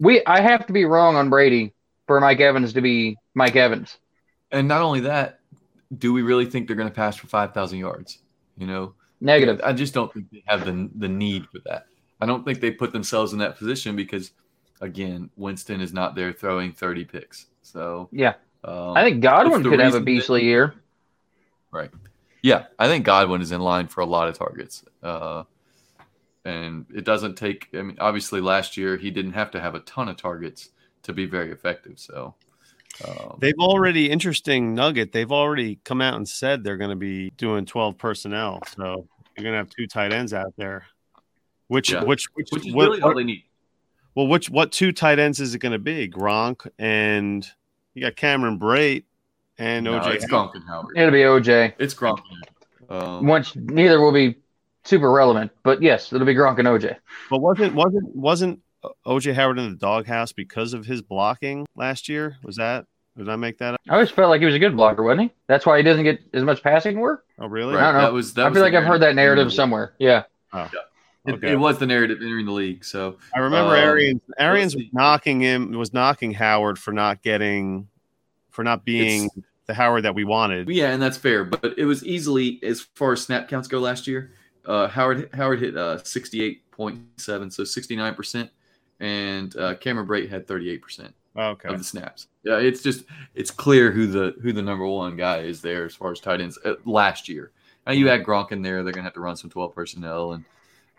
We, I have to be wrong on Brady for Mike Evans to be Mike Evans. And not only that, do we really think they're going to pass for five thousand yards? You know, negative. I just don't think they have the the need for that. I don't think they put themselves in that position because, again, Winston is not there throwing thirty picks. So yeah, um, I think Godwin could have a beastly year. Right. Yeah, I think Godwin is in line for a lot of targets. Uh, and it doesn't take – I mean, obviously last year he didn't have to have a ton of targets to be very effective. So um, they've already – interesting nugget. They've already come out and said they're going to be doing twelve personnel. So you're going to have two tight ends out there, which yeah. – which, which, which is what, really all they need. Well, which what two tight ends is it going to be? Gronk, and you got Cameron Brate and no, O J. It's Gronk and Howard. It'll be O J. It's Gronk. Um, Which neither will be super relevant, but yes, it'll be Gronk and O J. But wasn't wasn't wasn't O J Howard in the doghouse because of his blocking last year? Was that? Did I make that up? I always felt like he was a good blocker, wasn't he? That's why he doesn't get as much passing work. Oh, really? Right. I don't know. That was, that I feel like narrative. I've heard that narrative somewhere. Yeah. Oh. Yeah. It, okay. it was the narrative entering the league, so I remember um, Arians. Arians was knocking him, was knocking Howard for not getting, for not being the Howard that we wanted. Yeah, and that's fair, but it was easily as far as snap counts go last year. Uh, Howard Howard hit uh, sixty-eight point seven, so sixty-nine percent, and uh, Cameron Brate had thirty-eight percent okay. of the snaps. Yeah, it's just it's clear who the who the number one guy is there as far as tight ends uh, last year. Now you add Gronk in there, they're gonna have to run some twelve personnel and.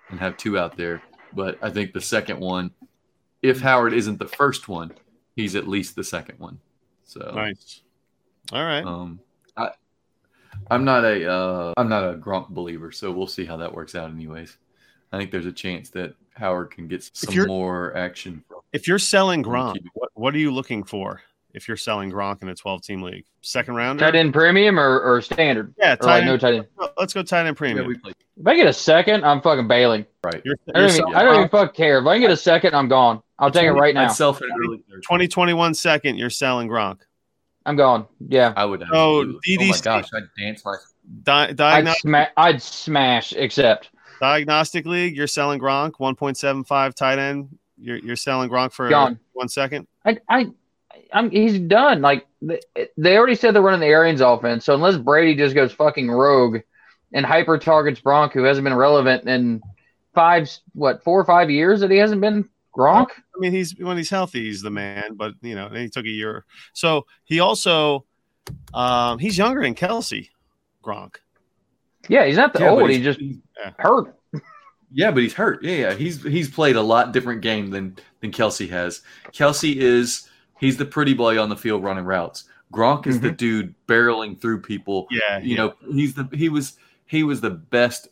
And have two out there, but I think the second one, if Howard isn't the first one, he's at least the second one. So nice. All right. Um, I, I'm not a uh, I'm not a Gronk believer, so we'll see how that works out. Anyways, I think there's a chance that Howard can get some more action. If you're selling Gronk, what what are you looking for? If you're selling Gronk in a twelve-team league, second round, tight end premium or, or standard? Yeah, tight or like end. No tight end. Let's go tight end premium. Yeah, we play. If I get a second, I'm fucking bailing. Right. You're, I don't, even, I don't even fuck care. If I can get a second, I'm gone. I'll take it right now. twenty twenty-one second, you're selling Gronk. I'm gone. Yeah. I would. Oh, D D. Oh my gosh, I'd dance like. Di- diagnostic. I'd, sma- I'd smash. Except diagnostic league, you're selling Gronk one point seven five tight end. You're you're selling Gronk for gone. one second. I I. I'm, he's done. Like they already said they're running the Arians offense. So unless Brady just goes fucking rogue and hyper targets Gronk, who hasn't been relevant in five, what four or five years that he hasn't been Gronk. I mean, he's when he's healthy, he's the man. But you know, and he took a year. So he also um, he's younger than Kelce Gronk. Yeah, he's not the yeah, old. He's, he's just he's, yeah. hurt. Yeah, but he's hurt. Yeah, yeah. He's he's played a lot different game than than Kelce has. Kelce is. He's the pretty boy on the field running routes. Gronk is mm-hmm. the dude barreling through people. Yeah, you yeah. know he's the he was he was the best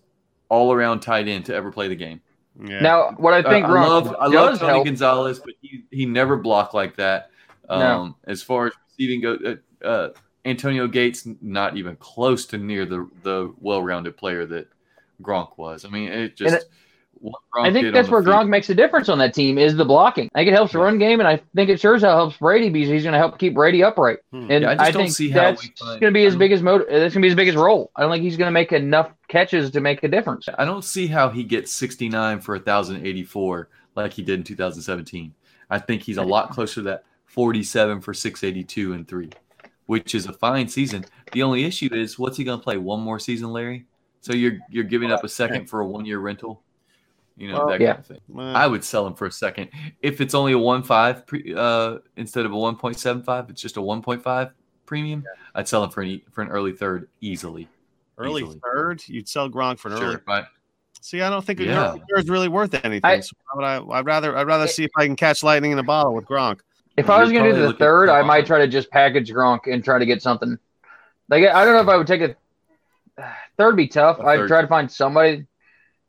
all around tight end to ever play the game. Yeah. Now, what I think I, Gronk I love I love Tony help. Gonzalez, but he, he never blocked like that. Um, no. As far as receiving go, uh, uh, Antonio Gates not even close to near the the well rounded player that Gronk was. I mean, it just. It, I think that's where Gronk makes a difference on that team is the blocking. I think it helps the run game, and I think it sure as hell helps Brady because he's going to help keep Brady upright. Hmm. And yeah, I, just I don't think see how that's going to be his biggest motive. That's going to be his biggest role. I don't think he's going to make enough catches to make a difference. I don't see how he gets sixty-nine for one thousand eighty-four like he did in two thousand seventeen. I think he's a lot closer to that forty-seven for six eighty-two and three, which is a fine season. The only issue is, what's he going to play one more season, Larry? So you're you're giving up a second for a one-year rental. You know, well, that yeah. kind of thing. Well, I would sell him for a second. If it's only a one point five pre, uh, instead of a one point seven five, it's just a one point five premium, yeah. I'd sell him for an, for an early third easily. Early easily. Third? You'd sell Gronk for an sure, early third. See, I don't think an yeah. early third's really worth anything. I, so would I, I'd rather I'd rather it, see if I can catch lightning in a bottle with Gronk. If I was going to do the third, I might try to just package Gronk and try to get something. Like I don't know if I would take a – third would be tough. I'd try to find somebody,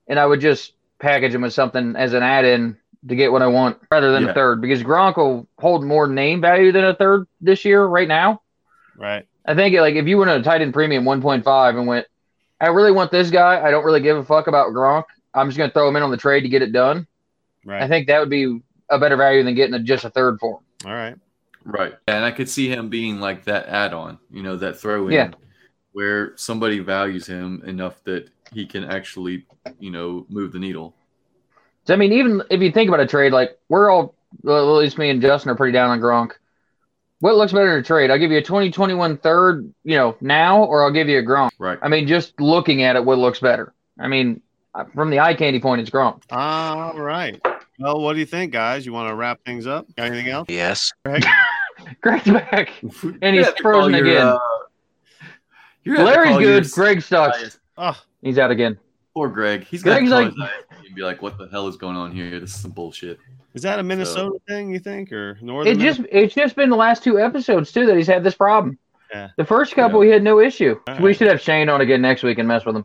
and I would just – package him with something as an add-in to get what I want rather than yeah. a third, because Gronk will hold more name value than a third this year right now. Right. I think like if you went on a tight end premium one point five and went, I really want this guy. I don't really give a fuck about Gronk. I'm just going to throw him in on the trade to get it done. Right. I think that would be a better value than getting a, just a third for him. All right. Right. And I could see him being like that add-on, you know, that throw in yeah. where somebody values him enough that he can actually, you know, move the needle. So, I mean, even if you think about a trade, like we're all, well, at least me and Justin are pretty down on Gronk. What looks better in a trade? I'll give you a twenty twenty-one third, you know, now, or I'll give you a Gronk. Right. I mean, just looking at it, what looks better? I mean, from the eye candy point, it's Gronk. All right. Well, what do you think, guys? You want to wrap things up? Got anything else? Yes. Greg's back. And he's yeah, frozen your, again. Uh... You're Larry's good. Greg sucks. Oh. He's out again. Poor Greg. He's Greg's like, he'd be like, "What the hell is going on here? This is some bullshit." Is that a Minnesota so, thing, you think, or northern? It just Minnesota? It's just been the last two episodes too that he's had this problem. Yeah. The first couple, yeah. he had no issue. All we right. should have Shane on again next week and mess with him.